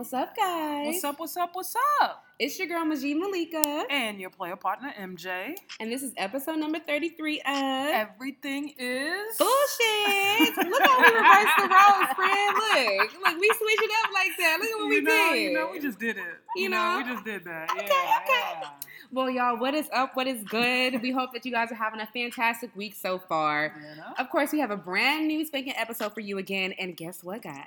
What's up, guys? What's up, what's up, what's up? It's your girl, Majiid Malika. And your player partner, MJ. And this is episode number 33 of... Everything is... Bullshit! Look how we reversed the roles, friend. Look, we switched it up like that. Look at what we did. You know, we just did it. We just did that. Okay, yeah. Well, y'all, what is up? What is good? We hope that you guys are having a fantastic week so far. Yeah. Of course, we have a brand new spanking episode for you again. And guess what, guys?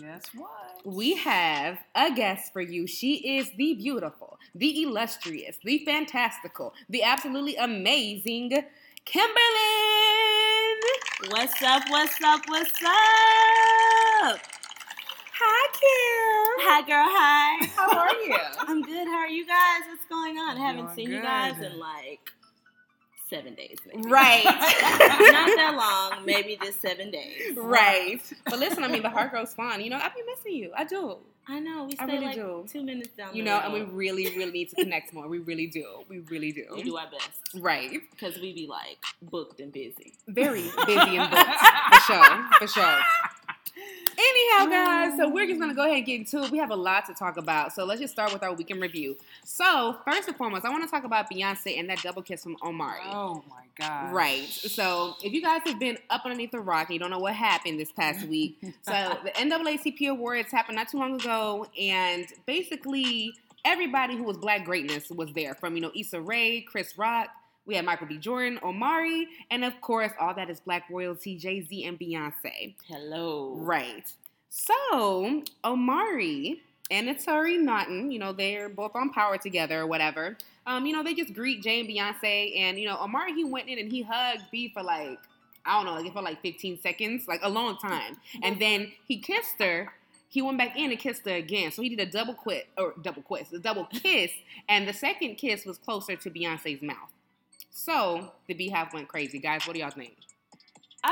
Guess what? We have a guest for you. She is the beautiful, the illustrious, the fantastical, the absolutely amazing Kimberlyn. What's up? What's up? What's up? Hi, Kim. Hi, girl. Hi. How are you? I'm good. How are you guys? What's going on? I haven't seen you guys in like 7 days, maybe. Right. Not that long. Maybe just 7 days. Right. But listen, I mean, the heart grows fond. You know, I've been missing you. I do. I know. We stay really like do. 2 minutes down the road. And we really, really need to connect more. We really do. We really do. We do our best. Right. Because we be like booked and busy. Very busy and booked. For sure. Anyhow, guys, so we're just going to go ahead and get into it. We have a lot to talk about, so let's just start with our weekend review. So, first and foremost, I want to talk about Beyoncé and that double kiss from Omari. Oh, my God. Right. So, if you guys have been up underneath the rock and you don't know what happened this past week, so the NAACP Awards happened not too long ago, and basically everybody who was black greatness was there, from, you know, Issa Rae, Chris Rock. We had Michael B. Jordan, Omari, and of course, all that is black royalty, Jay-Z and Beyoncé. Hello. Right. So, Omari and Atari Naughton, you know, they're both on Power together or whatever. You know, they just greet Jay and Beyoncé, and, you know, Omari, he went in and he hugged B for like, I don't know, like it felt like 15 seconds, like a long time. And then he kissed her. He went back in and kissed her again. So he did a double kiss, and the second kiss was closer to Beyoncé's mouth. So, the Beehive went crazy. Guys, what do y'all think?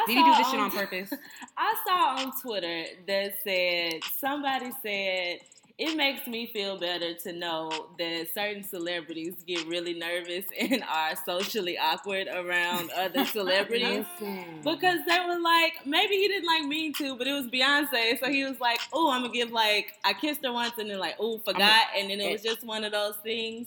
Did he do this shit on purpose? I saw on Twitter that somebody said, it makes me feel better to know that certain celebrities get really nervous and are socially awkward around other celebrities. Because they were like, maybe he didn't like mean to, but it was Beyoncé. So he was like, oh, I'm going to give like, I kissed her once and then like, oh, forgot. And then it was just one of those things.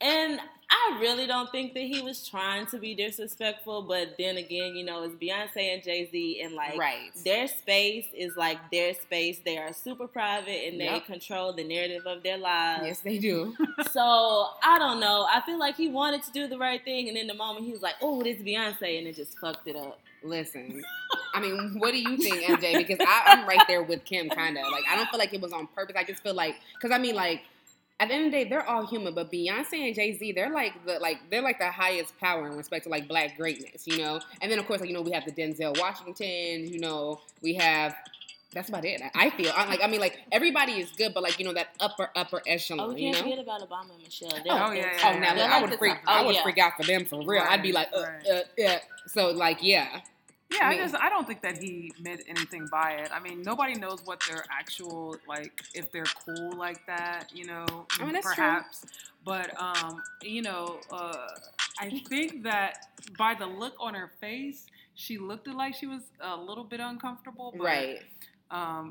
And I really don't think that he was trying to be disrespectful, but then again, you know, it's Beyoncé and Jay-Z, and like their space is like their space. They are super private, and they control the narrative of their lives. Yes, they do. So I don't know. I feel like he wanted to do the right thing, and in the moment, he was like, "Oh, this Beyoncé," and it just fucked it up. Listen, I mean, what do you think, MJ? Because I'm right there with Kim, kind of. Like, I don't feel like it was on purpose. I just feel like, because I mean, like. At the end of the day, they're all human, but Beyoncé and Jay-Z, they're like the highest power in respect to like black greatness, you know. And then of course, like, you know, we have the Denzel Washington, you know, we have. That's about it. I feel everybody is good, but like, you know, that upper echelon. Oh, you can't forget about Obama and Michelle. I would freak out for them for real. Right, I'd be like, So like, yeah. Yeah, I don't think that he meant anything by it. I mean, nobody knows what their actual, like, if they're cool like that, you know, I mean, perhaps. True. But, you know, I think that by the look on her face, she looked like she was a little bit uncomfortable. But, right.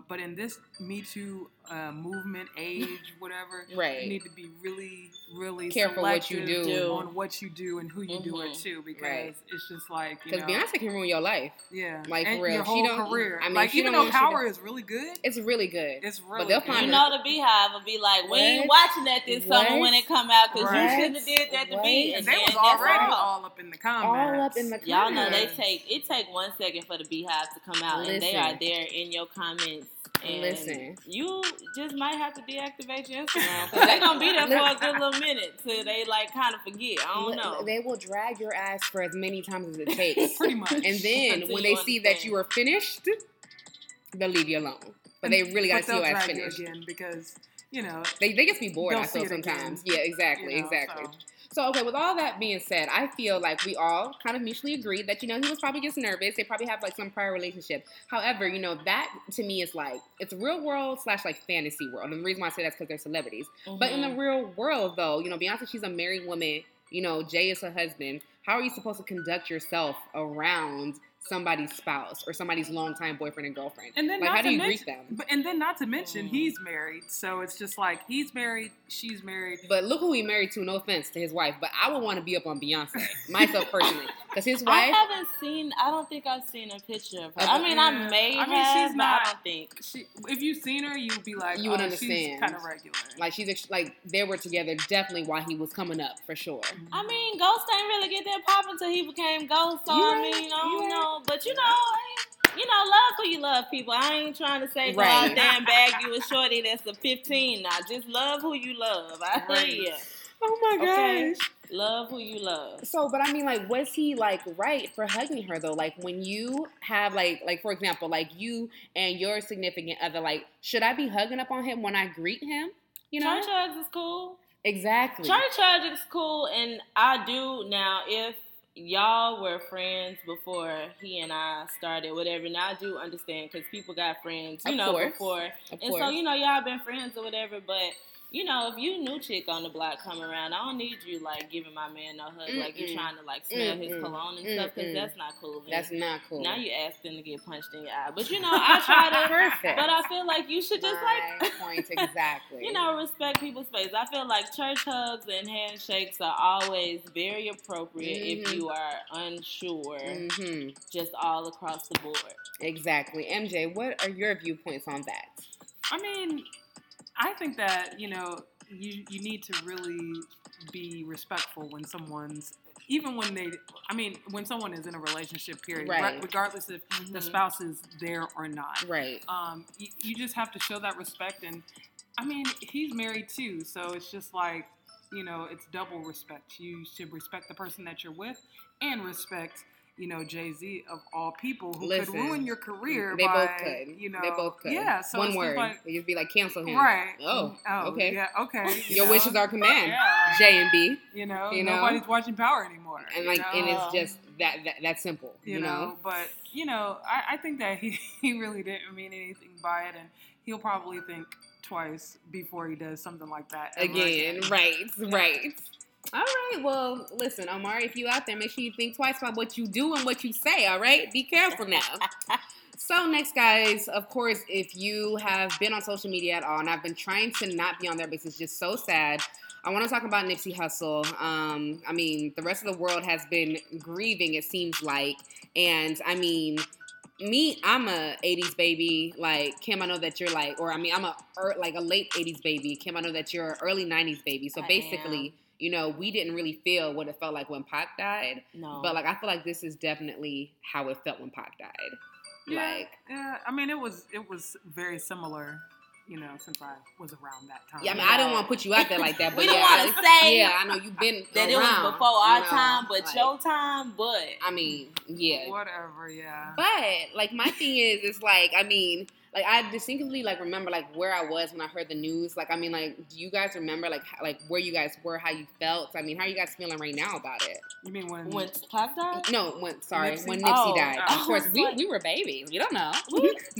But in this Me Too movement, age, whatever, you need to be really, really careful what you do on what you do and who you do it to, because it's just like, you know. Because Beyoncé can ruin your life. Yeah. Like, and for real. Your whole career. I mean, like, even though Power is really good. It's really good. It's really good. You know, the Beehive will be like, we ain't watching that this summer when it come out, because you shouldn't have did that to me. And they was already all up in the comments. All up in the comments. Y'all know it take 1 second for the Beehive to come out, and they are there in your comments. And you just might have to deactivate your Instagram, because they're going to be there for a good little minute till they, like, kind of forget. I don't know. They will drag your ass for as many times as it takes. Pretty much. And then when they see that you are finished, they'll leave you alone. But they really got to see you as finished. Again, because, you know. They just be bored, I feel, sometimes. Yeah, exactly, exactly. So, okay, with all that being said, I feel like we all kind of mutually agreed that, you know, he was probably just nervous. They probably have, like, some prior relationship. However, you know, that, to me, is, like, it's real world / like, fantasy world. And the reason why I say that's because they're celebrities. Mm-hmm. But in the real world, though, you know, Beyoncé, she's a married woman. You know, Jay is her husband. How are you supposed to conduct yourself around somebody's spouse or somebody's longtime boyfriend and girlfriend. And then, like, how do you greet them? And then, not to mention, he's married, so it's just like he's married, she's married. But look who he married to. No offense to his wife, but I would want to be up on Beyonce myself personally, because his wife. I don't think I've seen a picture of her. I mean, I may have. She's not. I don't think. If you've seen her, you'd be like, you would understand. She's kind of regular. Like they were together definitely while he was coming up for sure. I mean, Ghost ain't really get that pop until he became Ghost. So I mean, I don't know. But you know, love who you love, people. I ain't trying to say right. Damn bag you a shorty that's a 15 now. Just love who you love. I hear you. Oh my gosh. Love who you love. So, but I mean, like, was he like right for hugging her though? Like, when you have like for example, like you and your significant other, like, should I be hugging up on him when I greet him? You know, church hugs is cool. Exactly. Church hugs is cool, and I do now if. Y'all were friends before he and I started, whatever. And I do understand because people got friends, you know, before. So, you know, y'all been friends or whatever. But, you know, if you new chick on the block come around, I don't need you, like, giving my man no hug. Mm-mm. Like, you're trying to, like, smell his cologne and stuff because that's not cool. And that's not cool. Now you ask them to get punched in your eye. But, you know, I try to. Perfect. But I feel like you should just, point exactly. You know, respect people's space. I feel like church hugs and handshakes are always very appropriate if you are unsure, just all across the board. Exactly. MJ, what are your viewpoints on that? I mean, I think that, you know, you need to really be respectful when someone is in a relationship, period, right. Regardless if the spouse is there or not. Right. You just have to show that respect. And, I mean, he's married too, so it's just like, you know, it's double respect. You should respect the person that you're with and respect, you know, Jay-Z of all people who could ruin your career. They both could. Yeah. So one word. You'd be like, cancel him. Right. Oh okay. Yeah, okay. Your wishes are command. Yeah. J and B. You know, nobody's watching Power anymore. And and it's just that simple. You know? But, you know, I think that he really didn't mean anything by it, and he'll probably think twice before he does something like that. Again. Right. All right, well, listen, Omari, if you out there, make sure you think twice about what you do and what you say, all right? Be careful now. So next, guys, of course, if you have been on social media at all, and I've been trying to not be on there because it's just so sad, I want to talk about Nipsey Hussle. I mean, the rest of the world has been grieving, it seems like, and I mean, me, I'm a 80s baby. Like, Kim, I know that you're I'm a late 80s baby. Kim, I know that you're an early 90s baby. So basically... You know, we didn't really feel what it felt like when Pac died. No. But, like, I feel like this is definitely how it felt when Pac died. Yeah. I mean, it was very similar, you know, since I was around that time. Yeah, I mean, I didn't want to put you out there like that. But we don't want to say. Yeah, I know you've been that around, it was before our time, but like, your time, but. I mean, yeah. Whatever, yeah. But, like, my thing is, like, I mean... Like, I distinctly, like, remember, like, where I was when I heard the news. Like, I mean, like, do you guys remember, like where you guys were, how you felt? I mean, how are you guys feeling right now about it? You mean when Pac died? No, when Nipsey died. Of course, we were babies. We don't know.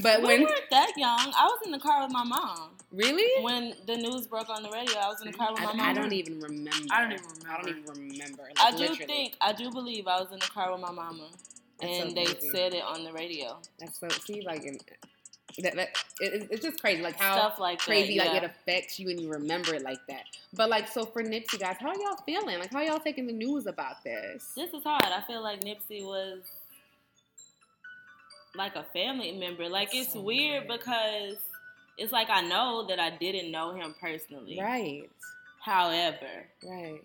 But we weren't that young. I was in the car with my mom. Really? When the news broke on the radio, I was in the car with my mom. I don't even remember. Like, I do believe I was in the car with my mama. And they said it on the radio. That's so, see, like... It's just crazy, like how stuff like crazy that, yeah. Like it affects you and you remember it like that. But like, so for Nipsey, guys, how are y'all feeling? Like, how are y'all taking the news about this? This is hard. I feel like Nipsey was like a family member. Like, it's so weird because it's like I know that I didn't know him personally, right? However, right.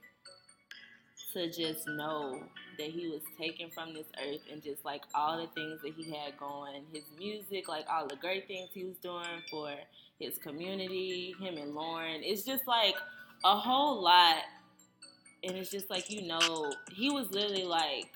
To just know that he was taken from this earth and just, like, all the things that he had going, his music, like, all the great things he was doing for his community, him and Lauren. It's just, like, a whole lot, and it's just, like, you know, he was literally, like,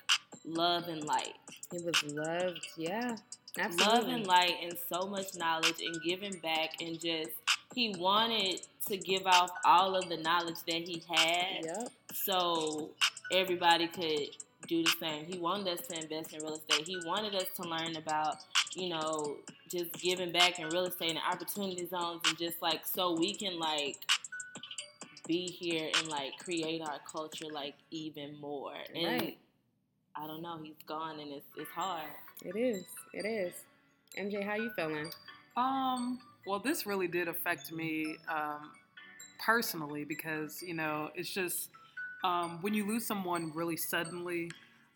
love and light. He was loved, yeah, absolutely. Love and light and so much knowledge and giving back and just... He wanted to give off all of the knowledge that he had so everybody could do the same. He wanted us to invest in real estate. He wanted us to learn about, you know, just giving back in real estate and opportunity zones and just, like, so we can, like, be here and, like, create our culture, like, even more. And right. I don't know, he's gone, and it's hard. It is. MJ, how you feeling? Well, this really did affect me personally because, you know, it's just when you lose someone really suddenly,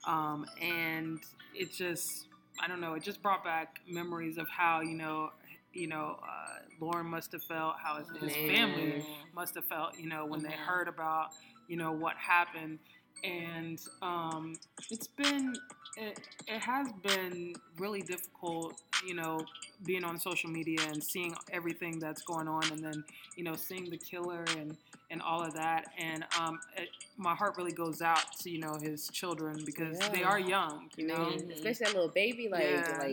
and it just, I don't know, it just brought back memories of how, you know, Lauren must have felt, how his family must have felt, you know, when they heard about, you know, what happened. And it has been really difficult, you know, being on social media and seeing everything that's going on, and then, you know, seeing the killer and all of that. And my heart really goes out to, you know, his children, because they are young, you know, especially that little baby, they're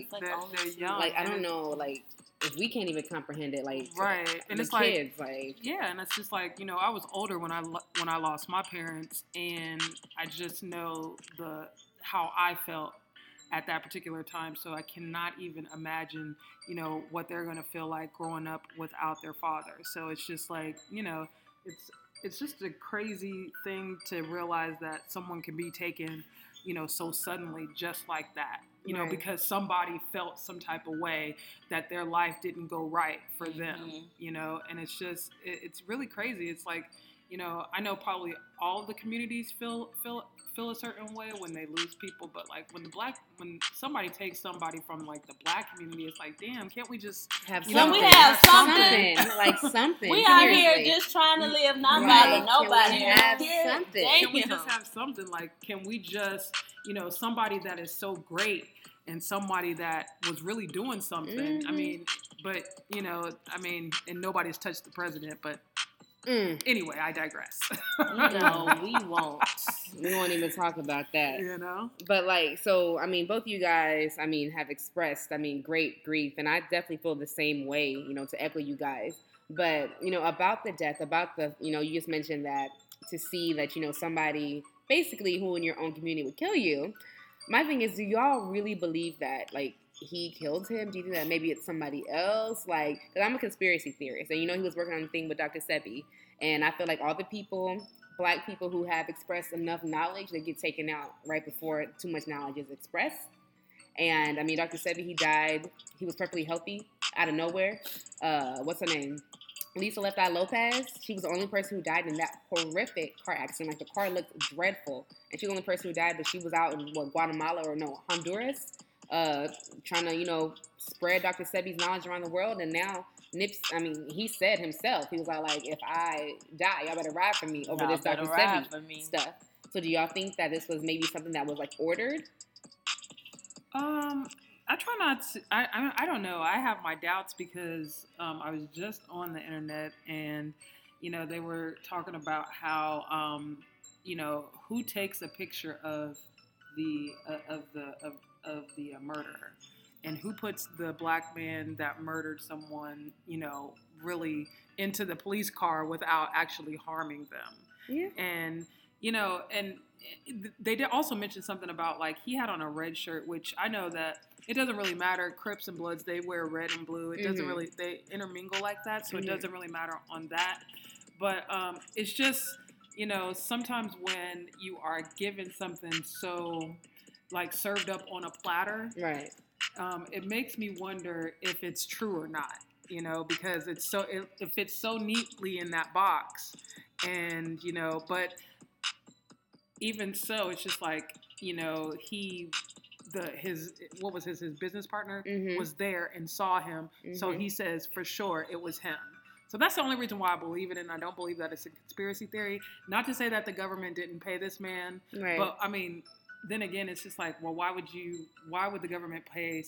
young. Like, I don't know, like, if we can't even comprehend it, like, right, and it's kids, and it's just like, you know, I was older when I lost my parents, and I just know how I felt at that particular time. So I cannot even imagine, you know, what they're gonna feel like growing up without their father. So it's just like, you know, it's just a crazy thing to realize that someone can be taken, you know, so suddenly, just like that. You know, because somebody felt some type of way that their life didn't go right for them, you know, and it's just, it's really crazy. It's like, you know, I know probably all the communities feel a certain way when they lose people, but like when somebody takes somebody from like the Black community, it's like, damn, can't we just have something? Like something. We out here just trying to live, not bothering nobody. Can we just have something? Like, can we just, you know, somebody that is so great and somebody that was really doing something. Mm-hmm. I mean, but, you know, I mean, and nobody's touched the president, but anyway, I digress. No, we won't. We won't even talk about that. You know? But, like, so, I mean, both you guys, I mean, have expressed, I mean, great grief. And I definitely feel the same way, you know, to echo you guys. But, you know, about the death, about the, you know, you just mentioned that to see that, you know, somebody basically who in your own community would kill you. My thing is, do y'all really believe that, like, he killed him? Do you think that maybe it's somebody else? Like, because I'm a conspiracy theorist, and you know he was working on the thing with Dr. Sebi, and I feel like all the people, Black people who have expressed enough knowledge, they get taken out right before too much knowledge is expressed. And I mean, Dr. Sebi, he died. He was perfectly healthy out of nowhere. What's her name? Lisa Left Eye Lopez. She was the only person who died in that horrific car accident. Like, the car looked dreadful, and she's the only person who died. But she was out in Guatemala or Honduras. Trying to, you know, spread Dr. Sebi's knowledge around the world. And now he said himself, he was like, if I die, y'all better ride for me over this Dr. Sebi stuff. So do y'all think that this was maybe something that was, like, ordered? I try not to, I don't know. I have my doubts because I was just on the internet and, you know, they were talking about how, you know, who takes a picture of the murderer, and who puts the Black man that murdered someone, you know, really into the police car without actually harming them. Yeah. And, you know, and they did also mention something about, like, he had on a red shirt, which I know that it doesn't really matter. Crips and Bloods, they wear red and blue. It doesn't really, they intermingle like that. So it doesn't really matter on that. But it's just, you know, sometimes when you are given something so, like, served up on a platter, right? It makes me wonder if it's true or not, you know, because it's so, it fits so neatly in that box, and, you know, but even so, it's just like, you know, his business partner was there and saw him, so he says for sure it was him. So that's the only reason why I believe it, and I don't believe that it's a conspiracy theory. Not to say that the government didn't pay this man, right? But I mean, then again, it's just like, well, why would the government pay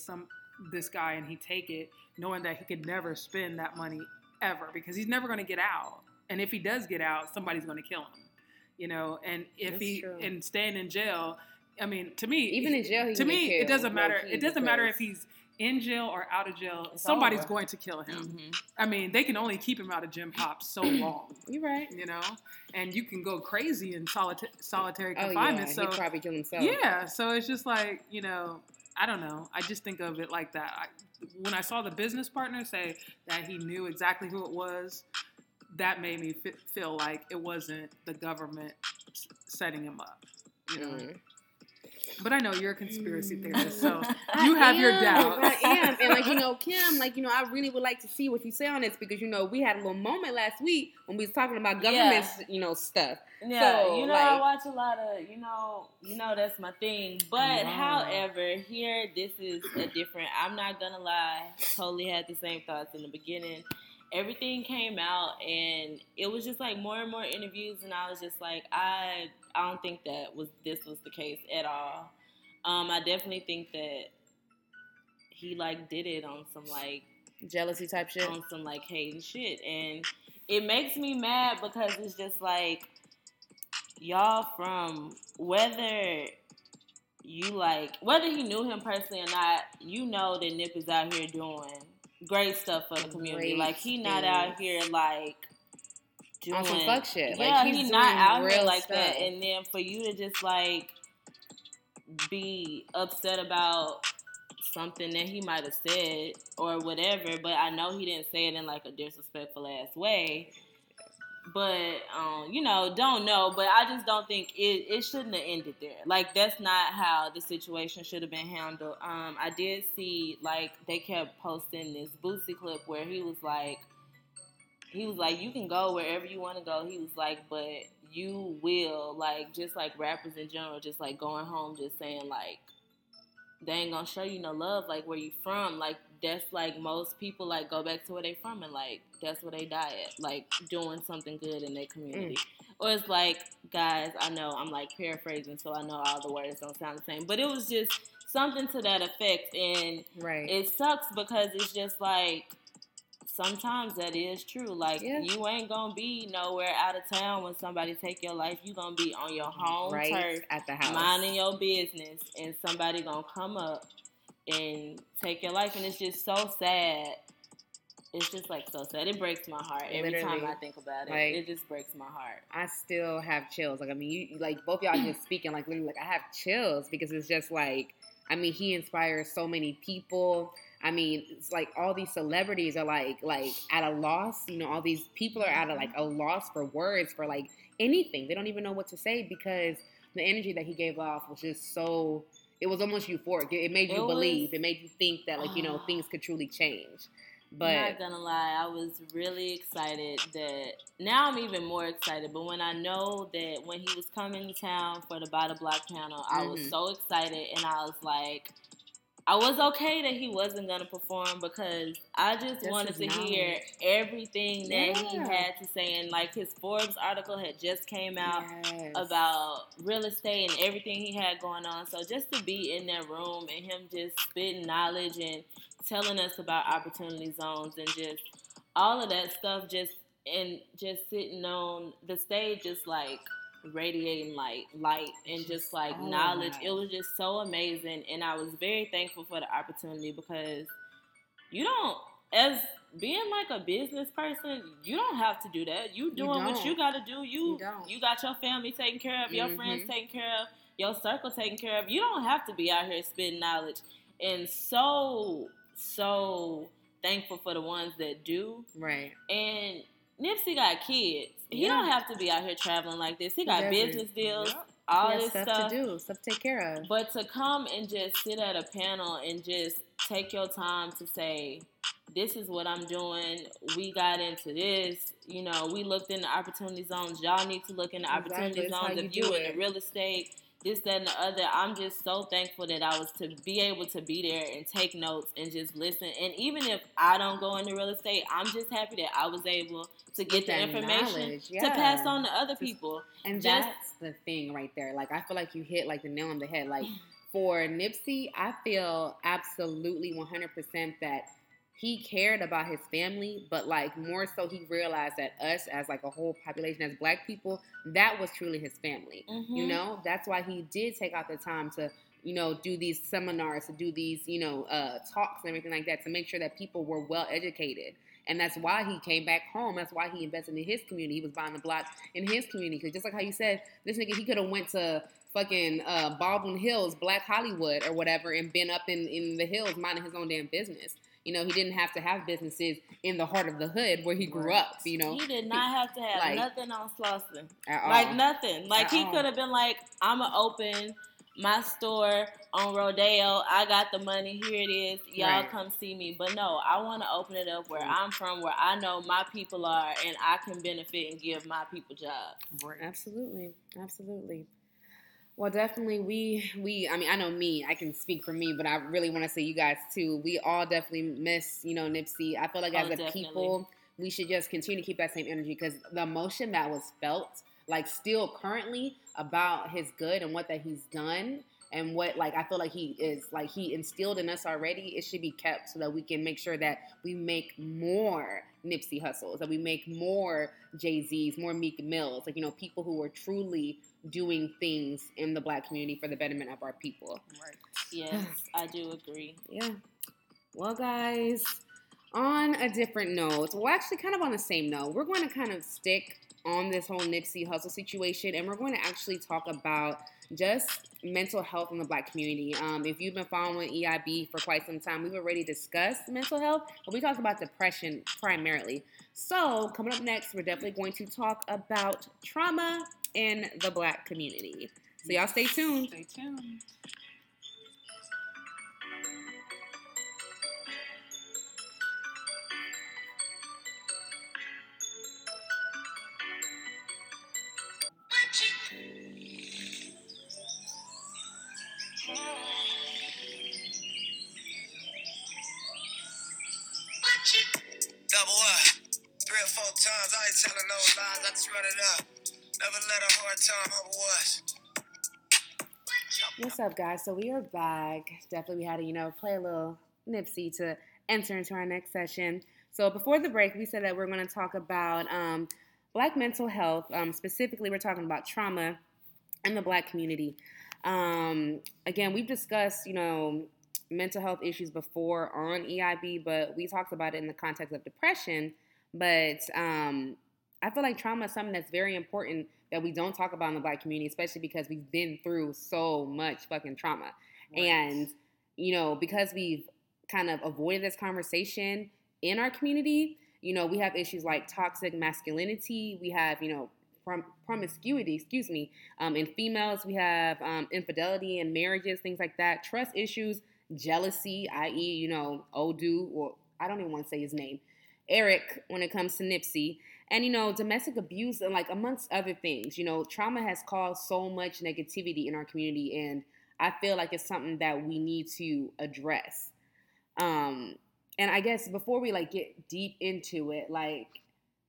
this guy and he take it, knowing that he could never spend that money ever, because he's never going to get out. And if he does get out, somebody's going to kill him, you know, and if That's he, true. And staying in jail, I mean, to me, even in jail, it doesn't matter. It doesn't matter if he's in jail or out of jail, somebody's going to kill him. Mm-hmm. I mean, they can only keep him out of gym pop so long. You're right. You know? And you can go crazy in solitary confinement. Yeah. So he'd probably kill himself. Yeah. So it's just like, you know, I don't know. I just think of it like that. When I saw the business partner say that he knew exactly who it was, that made me feel like it wasn't the government setting him up. You know? Mm. But I know you're a conspiracy theorist, so you have your doubts. I am. And, like, you know, Kim, like, you know, I really would like to see what you say on this because, you know, we had a little moment last week when we was talking about government, you know, stuff. Yeah, so, you know, like, I watch a lot of, you know, that's my thing. But, however, here, this is a different, I'm not going to lie, totally had the same thoughts in the beginning. Everything came out, and it was just, like, more and more interviews, and I was just like, I don't think that this was the case at all. I definitely think that he, like, did it on some, like... jealousy type shit? On some, like, hating shit, and it makes me mad because it's just, like, y'all from whether... you, like, whether he knew him personally or not, you know that Nip is out here doing... great stuff for the community. Like, he not out here, like, doing... on some fuck shit. Yeah, like, he's not out here like that. And then for you to just, like, be upset about something that he might have said or whatever, but I know he didn't say it in, like, a disrespectful-ass way. But, you know, don't know. But I just don't think it shouldn't have ended there. Like, that's not how the situation should have been handled. I did see, like, they kept posting this Boosie clip where he was like, you can go wherever you want to go. He was like, but you will, like, just like rappers in general, just like going home, just saying, like, they ain't going to show you no love, like, where you from. Like, that's, like, most people, like, go back to where they from and, like, that's where they die at. Like, doing something good in their community. Or it's like, guys, I know I'm, like, paraphrasing, so I know all the words don't sound the same. But it was just something to that effect. And It sucks because it's just, like, sometimes that is true. Like, you ain't going to be nowhere out of town when somebody take your life. You going to be on your home turf. At the house. Minding your business. And somebody going to come up and take your life. And it's just so sad. It's just, like, so sad. It breaks my heart. Every time I think about it, like, it just breaks my heart. I still have chills. Like, I mean, you, like, both y'all just speaking, like, literally, like, I have chills because it's just, like, I mean, he inspires so many people. I mean, it's like all these celebrities are, like at a loss. You know, all these people are at, like, a loss for words, for, like, anything. They don't even know what to say because the energy that he gave off was just so... it was almost euphoric. It made you believe. It made you think that, like, you know, things could truly change. But I'm not going to lie. I was really excited that... now I'm even more excited. But when I know that when he was coming to town for the By the Block panel, I was so excited. And I was like... I was okay that he wasn't going to perform because I just wanted to hear everything that he had to say. And, like, his Forbes article had just came out about real estate and everything he had going on. So just to be in that room and him just spitting knowledge and telling us about opportunity zones and just all of that stuff, just sitting on the stage, just, like, radiating light and just like knowledge. It was just so amazing, and I was very thankful for the opportunity because you don't, as being like a business person, you don't have to do that. You doing what you gotta do. You got your family taken care of, your friends taken care of, your circle taken care of. You don't have to be out here spitting knowledge. And so thankful for the ones that do. Right. And Nipsey got kids. He don't have to be out here traveling like this. He got business deals, all this stuff to do, stuff to take care of. But to come and just sit at a panel and just take your time to say, this is what I'm doing. We got into this. You know, we looked in the opportunity zones. Y'all need to look in the opportunity zones if you in the real estate, this, that, and the other. I'm just so thankful that I was to be able to be there and take notes and just listen. And even if I don't go into real estate, I'm just happy that I was able to get the information to pass on to other people. And that's the thing right there. Like, I feel like you hit, like, the nail on the head. Like, for Nipsey, I feel absolutely 100% that he cared about his family, but, like, more so he realized that us as, like, a whole population, as Black people, that was truly his family, you know? That's why he did take out the time to, you know, do these seminars, to do these, you know, talks and everything like that to make sure that people were well-educated. And that's why he came back home. That's why he invested in his community. He was buying the block in his community. Because just like how you said, this nigga, he could have went to... fucking Baldwin Hills, Black Hollywood or whatever, and been up in the hills minding his own damn business. You know, he didn't have to have businesses in the heart of the hood where he grew up, you know. He did not have to have, like, nothing on Slauson. At all. Like, nothing. Like, he could have been like, I'm going to open my store on Rodeo. I got the money. Here it is. Y'all right. Come see me. But no, I want to open it up where I'm from, where I know my people are, and I can benefit and give my people jobs. Absolutely. Absolutely. Well, definitely we I mean, I know me, I can speak for me, but I really want to say you guys too. We all definitely miss, Nipsey. I feel like as a people, we should just continue to keep that same energy because the emotion that was felt, like still currently about his good and what that he's done and what, like, I feel like he is, like he instilled in us already, it should be kept so that we can make sure that we make more Nipsey Hussles, that we make more Jay-Z's, more Meek Mills, like, people who are truly doing things in the Black community for the betterment of our people. Right. Yes, I do agree. Yeah. Well, guys, on a different note, well, actually kind of on the same note, we're going to kind of stick on this whole Nipsey Hussle situation, and we're going to actually talk about just mental health in the Black community. If you've been following EIB for quite some time, we've already discussed mental health, but we talked about depression primarily. So coming up next, we're definitely going to talk about trauma in the Black community. So y'all stay tuned. Stay tuned. Double up, 3 or 4 times, I ain't telling no lies, I just run it up. Never let a hard time over us. What's up, guys? So we are back. Definitely we had to, play a little Nipsey to enter into our next session. So before the break, we said that we're going to talk about Black mental health. Specifically, we're talking about trauma in the Black community. Again, we've discussed, mental health issues before on EIB, but we talked about it in the context of depression. But I feel like trauma is something that's very important that we don't talk about in the Black community, especially because we've been through so much fucking trauma. Right. And, because we've kind of avoided this conversation in our community, we have issues like toxic masculinity. We have, promiscuity, in females. We have infidelity in marriages, things like that. Trust issues, jealousy, i.e., old dude, or I don't even want to say his name, Eric, when it comes to Nipsey. And, domestic abuse and, like, amongst other things, trauma has caused so much negativity in our community, and I feel like it's something that we need to address. And I guess before we, like, get deep into it, like,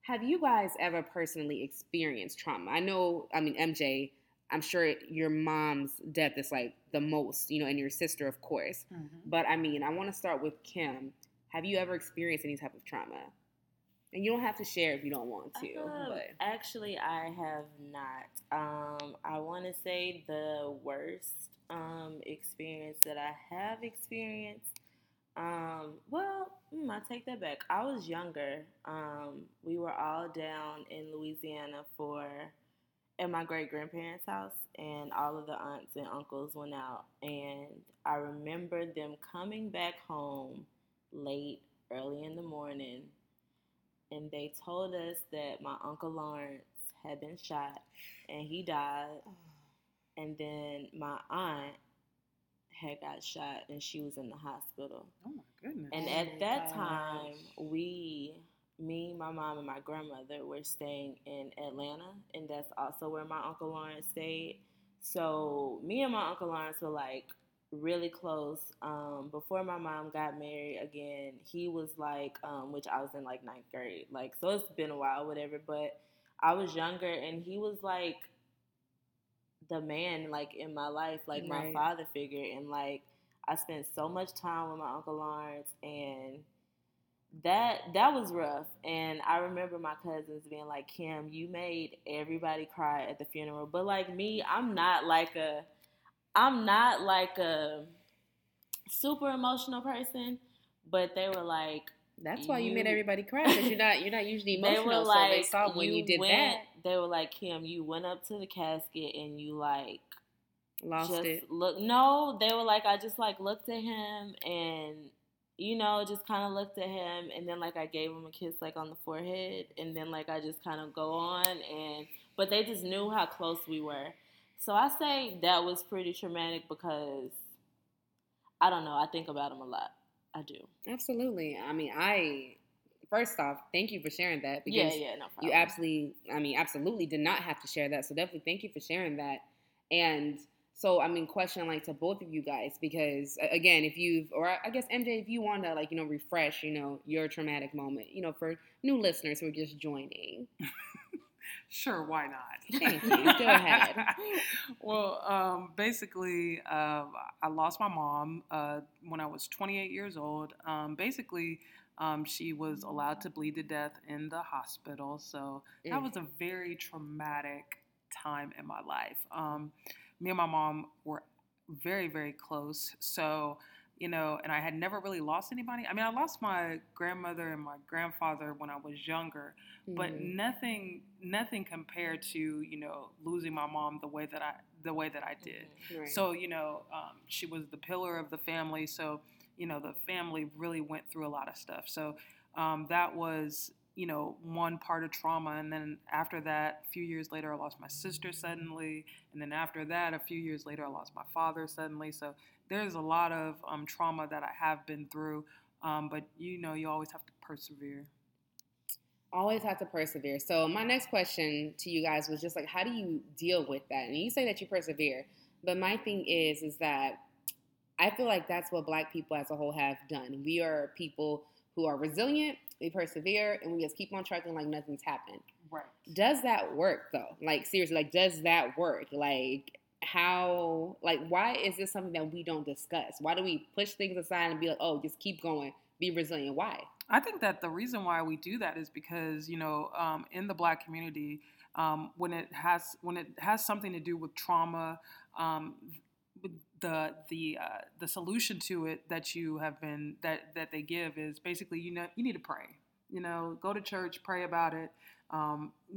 have you guys ever personally experienced trauma? MJ, I'm sure your mom's death is, like, the most, and your sister, of course. Mm-hmm. But, I want to start with Kim. Have you ever experienced any type of trauma? And you don't have to share if you don't want to. Actually, I have not. I want to say the worst experience that I have experienced. I take that back. I was younger. We were all down in Louisiana at my great-grandparents' house, and all of the aunts and uncles went out. And I remember them coming back home late, early in the morning, and they told us that my Uncle Lawrence had been shot, and he died. And then my aunt had got shot, and she was in the hospital. Oh, my goodness. And at that time, me, my mom, and my grandmother were staying in Atlanta, and that's also where my Uncle Lawrence stayed. So me and my Uncle Lawrence were, like, really close. Before my mom got married again, he was like, which I was in like 9th grade, like, so it's been a while, whatever, but I was younger, and he was like the man, like, in my life, like, right. My father figure, and like I spent so much time with my Uncle Lawrence, and that was rough. And I remember my cousins being like, Kim, you made everybody cry at the funeral. But like me, I'm not like a super emotional person, but they were like, that's why you made everybody cry, because you're not usually emotional. They were like, so they saw when you did that. They were like, Kim, you went up to the casket and you like lost it. No, they were like, I just like looked at him and just kind of looked at him, and then like I gave him a kiss like on the forehead, and then like I just kind of go on, but they just knew how close we were. So I say that was pretty traumatic because, I don't know, I think about him a lot. I do. Absolutely. I mean, first off, thank you for sharing that. Because no problem. You absolutely did not have to share that. So definitely thank you for sharing that. And so, I mean, question like to both of you guys, because again, MJ, if you want to like, refresh, your traumatic moment, for new listeners who are just joining. Sure, why not? Thank you. Go ahead. Well, basically, I lost my mom when I was 28 years old. She was allowed to bleed to death in the hospital. So that was a very traumatic time in my life. Me and my mom were very, very close. So, and I had never really lost anybody. I mean, I lost my grandmother and my grandfather when I was younger, but nothing compared to, losing my mom the way that I did. Mm-hmm. Right. So, she was the pillar of the family. So, the family really went through a lot of stuff. So, that was, one part of trauma. And then after that, a few years later, I lost my sister suddenly. And then after that, a few years later, I lost my father suddenly. So there's a lot of trauma that I have been through. But, you always have to persevere. Always have to persevere. So my next question to you guys was just like, how do you deal with that? And you say that you persevere. But my thing is that I feel like that's what Black people as a whole have done. We are people who are resilient. We persevere, and we just keep on trucking like nothing's happened. Right. Does that work, though? Like, seriously, does that work? Like, how, why is this something that we don't discuss? Why do we push things aside and be like, oh, just keep going, be resilient? Why? I think that the reason why we do that is because, in the Black community, when it has something to do with trauma, the solution to it that you have been that they give is basically you need to pray, go to church, pray about it,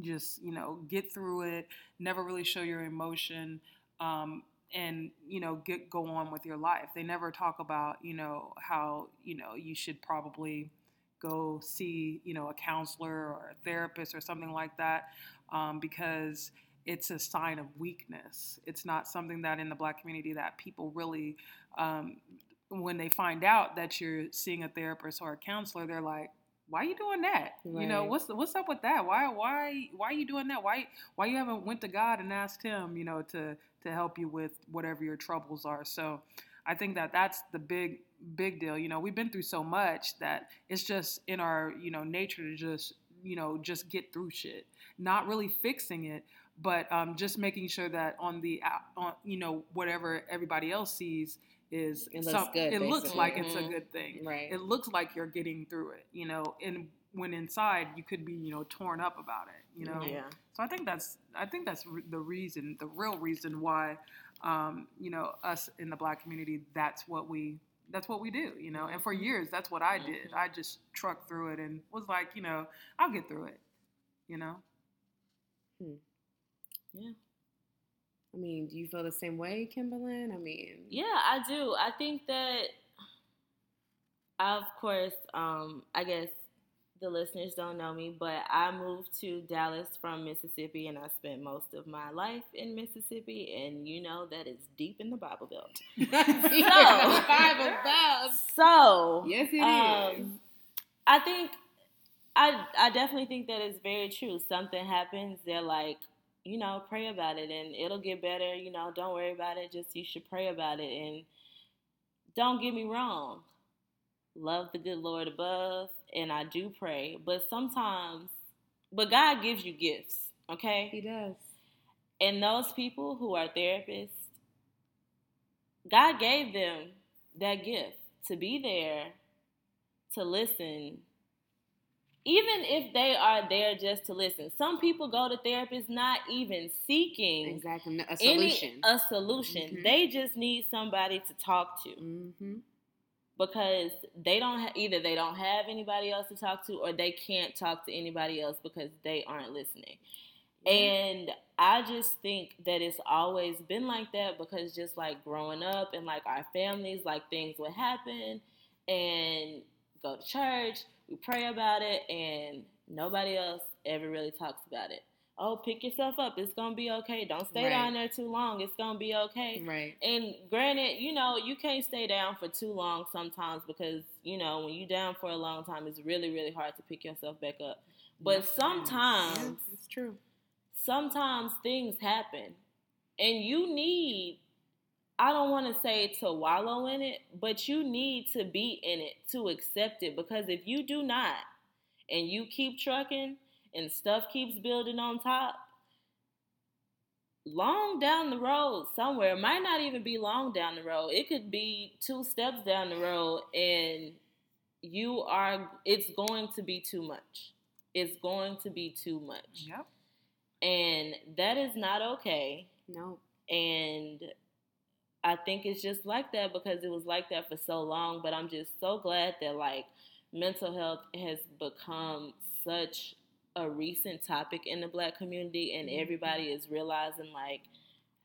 just get through it, never really show your emotion, and go on with your life. They never talk about how you should probably go see a counselor or a therapist or something like that, because it's a sign of weakness. It's not something that in the Black community that people really, when they find out that you're seeing a therapist or a counselor, they're like, "Why are you doing that? Right. What's up with that? Why are you doing that? Why you haven't went to God and asked Him, to help you with whatever your troubles are?" So, I think that that's the big deal. We've been through so much that it's just in our nature to just get through shit, not really fixing it. But just making sure that on whatever everybody else sees is it looks like it's a good thing. Right. It looks like you're getting through it, and when inside you could be torn up about it, Yeah. So I think that's the real reason why us in the Black community, that's what we do, And for years that's what I did. I just trucked through it and was like, I'll get through it, Yeah. I mean, do you feel the same way, Kimberlyn? Yeah, I do. I think that, of course, I guess the listeners don't know me, but I moved to Dallas from Mississippi, and I spent most of my life in Mississippi, and that is deep in the Bible Belt. So yes, it is. I think I definitely think that it's very true. Something happens, they're like, pray about it and it'll get better. Don't worry about it. Just you should pray about it. And don't get me wrong. Love the good Lord above. And I do pray. But sometimes, God gives you gifts. Okay? He does. And those people who are therapists, God gave them that gift to be there, to listen. Even if they are there just to listen. Some people go to therapists not even seeking a solution. Mm-hmm. They just need somebody to talk to. Mm-hmm. Because they don't either they don't have anybody else to talk to, or they can't talk to anybody else because they aren't listening. Mm-hmm. And I just think that it's always been like that, because just like growing up and like our families, like things would happen and go to church. We pray about it, and nobody else ever really talks about it. oh, pick yourself up. It's going to be okay. Don't stay down there too long. It's going to be okay. Right. And granted, you know, you can't stay down for too long sometimes because, you know, when you're down for a long time, it's really, really hard to pick yourself back up. But sometimes, it's true. Sometimes things happen and you need, I don't want to say to wallow in it, but you need to be in it to accept it. Because if you do not and you keep trucking, and stuff keeps building on top, long down the road somewhere, it might not even be long down the road, it could be 2 steps down the road, and you are, it's going to be too much. It's going to be too much. Yep. And that is not okay. No. And I think it's just like that because it was like that for so long, but I'm just so glad that, like, mental health has become such a recent topic in the Black community, and everybody is realizing, like,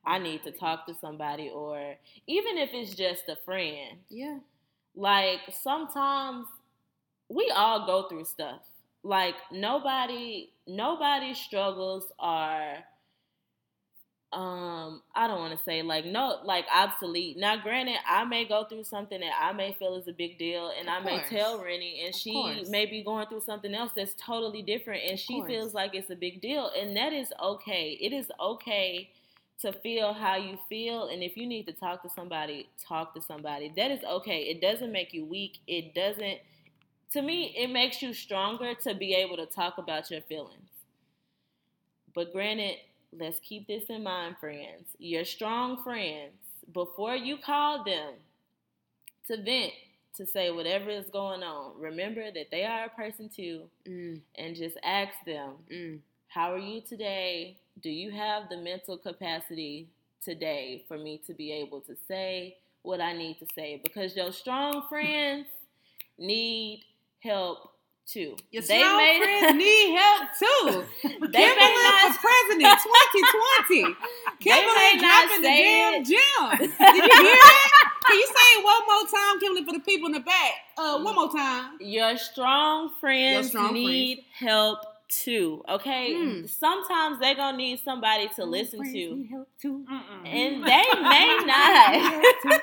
I need to talk to somebody, or even if it's just a friend. Yeah. Like, sometimes we all go through stuff. Like, nobody's struggles are, I don't want to say, like, no, like, obsolete. Now, granted, I may go through something that I may feel is a big deal, and I may tell Rennie, and she may be going through something else that's totally different, and she feels like it's a big deal, and that is okay. It is okay to feel how you feel, and if you need to talk to somebody, talk to somebody. That is okay. It doesn't make you weak. It doesn't, to me, it makes you stronger to be able to talk about your feelings. But granted, let's keep this in mind, friends. Your strong friends, before you call them to vent, to say whatever is going on, remember that they are a person too, and just ask them, how are you today? Do you have the mental capacity today for me to be able to say what I need to say? Because your strong friends need help too. Your strong friends need help too. Kimberlyn for president 2020. Kimberlyn dropping the damn gym. Did you hear that? Can you say it one more time, Kimberlyn, for the people in the back? One more time. Your strong friends need help too. Okay. Sometimes they're gonna need somebody to listen to. Need help too. And they may not.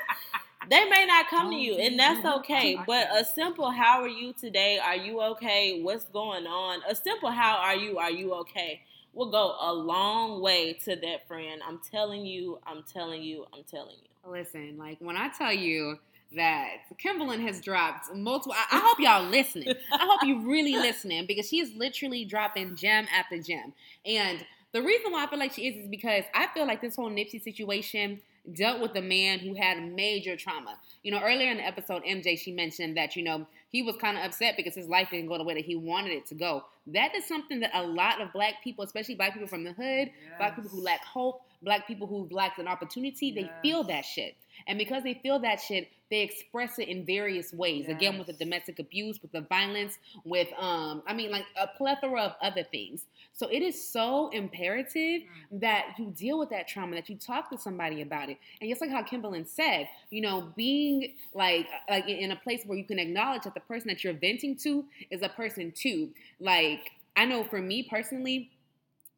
They may not come to you, and that's okay. But a simple how are you today? Are you okay? What's going on? A simple how are you? Are you okay? Will go a long way to that friend. I'm telling you, I'm telling you, I'm telling you. Listen, like when I tell you that Kimberlyn has dropped multiple, I hope y'all listening. I hope you really listening because she is literally dropping gem after gem. And the reason why I feel like she is because I feel like this whole Nipsey situation dealt with a man who had major trauma. You know, earlier in the episode, MJ, she mentioned that, you know, he was kind of upset because his life didn't go the way that he wanted it to go. That is something that a lot of Black people, especially Black people from the hood, yes. Black people who lack hope, Black people who lack an opportunity, yes. They feel that shit. And because they feel that shit, they express it in various ways. Yes. Again, with the domestic abuse, with the violence, with, I mean, like a plethora of other things. So it is so imperative that you deal with that trauma, that you talk to somebody about it. And just like how Kimberlyn said, you know, being like in a place where you can acknowledge that the person that you're venting to is a person too. Like, I know for me personally,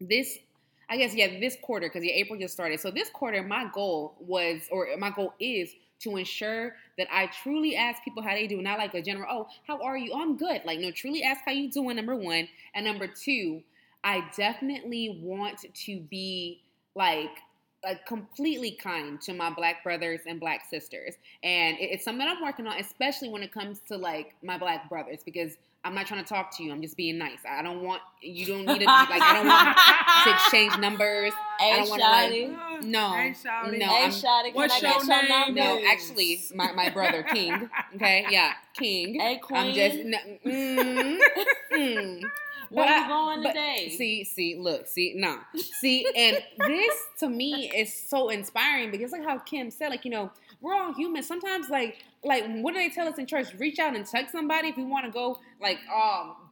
this quarter, because your April just started. So this quarter, my goal is to ensure that I truly ask people how they do, not like a general, oh, how are you? Oh, I'm good. Like, no, truly ask how you doing, number one. And number two, I definitely want to be, like completely kind to my Black brothers and Black sisters. And it's something that I'm working on, especially when it comes to, like, my Black brothers, because I'm not trying to talk to you. I'm just being nice. You don't need to be like, I don't want to exchange numbers. Hey, I don't want to, like, no. Hey, Shawty. No, hey, Shawty, what's your name? No, actually, my brother, King. Okay, yeah, King. Hey, Queen. I'm just, no, where are you going today? See, and this to me is so inspiring because like how Kim said, like, you know, we're all human. Sometimes, like what do they tell us in church? Reach out and touch somebody if you want to go, like,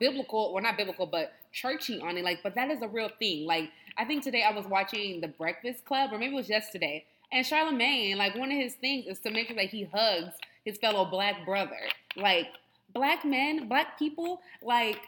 biblical, well, not biblical, but churchy on it. Like, but that is a real thing. Like, I think today I was watching The Breakfast Club, or maybe it was yesterday, and Charlamagne, like, one of his things is to make sure that he hugs his fellow Black brother. Like, Black men, Black people, like,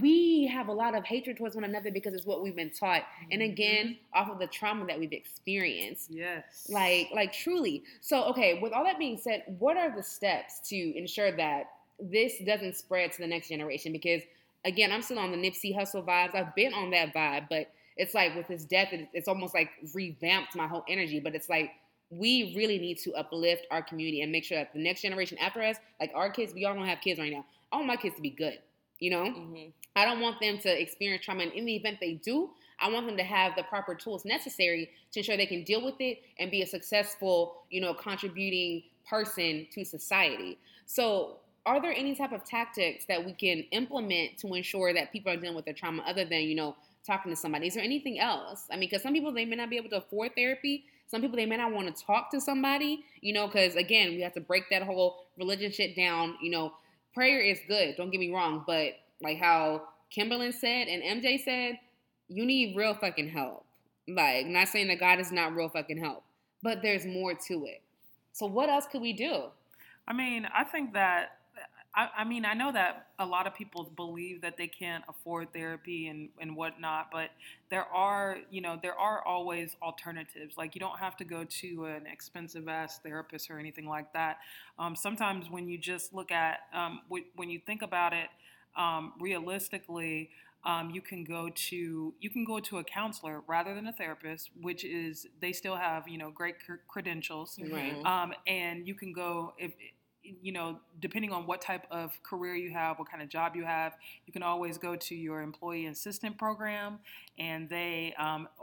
we have a lot of hatred towards one another because it's what we've been taught. And again, off of the trauma that we've experienced. Yes. Like truly. So, okay, with all that being said, what are the steps to ensure that this doesn't spread to the next generation? Because, again, I'm still on the Nipsey Hussle vibes. I've been on that vibe, but it's like with his death, it's almost like revamped my whole energy. But it's like we really need to uplift our community and make sure that the next generation after us, like our kids, we all don't have kids right now. I want my kids to be good. You know, I don't want them to experience trauma. And in the event they do, I want them to have the proper tools necessary to ensure they can deal with it and be a successful, you know, contributing person to society. So are there any type of tactics that we can implement to ensure that people are dealing with their trauma other than, you know, talking to somebody? Is there anything else? I mean, because some people, they may not be able to afford therapy. Some people, they may not want to talk to somebody, you know, because, again, we have to break that whole religion shit down, you know. Prayer is good, don't get me wrong, but like how Kimberlyn said and MJ said, you need real fucking help. Like, not saying that God is not real fucking help, but there's more to it. So what else could we do? I mean, I think that, I mean, I know that a lot of people believe that they can't afford therapy and whatnot, but there are, you know, there are always alternatives. Like, you don't have to go to an expensive-ass therapist or anything like that. Sometimes when you just look at, when you think about it realistically, you can go to a counselor rather than a therapist, which is, they still have, you know, great credentials. Right. And you can go, if you know, depending on what type of career you have, what kind of job you have, you can always go to your employee assistance program, and they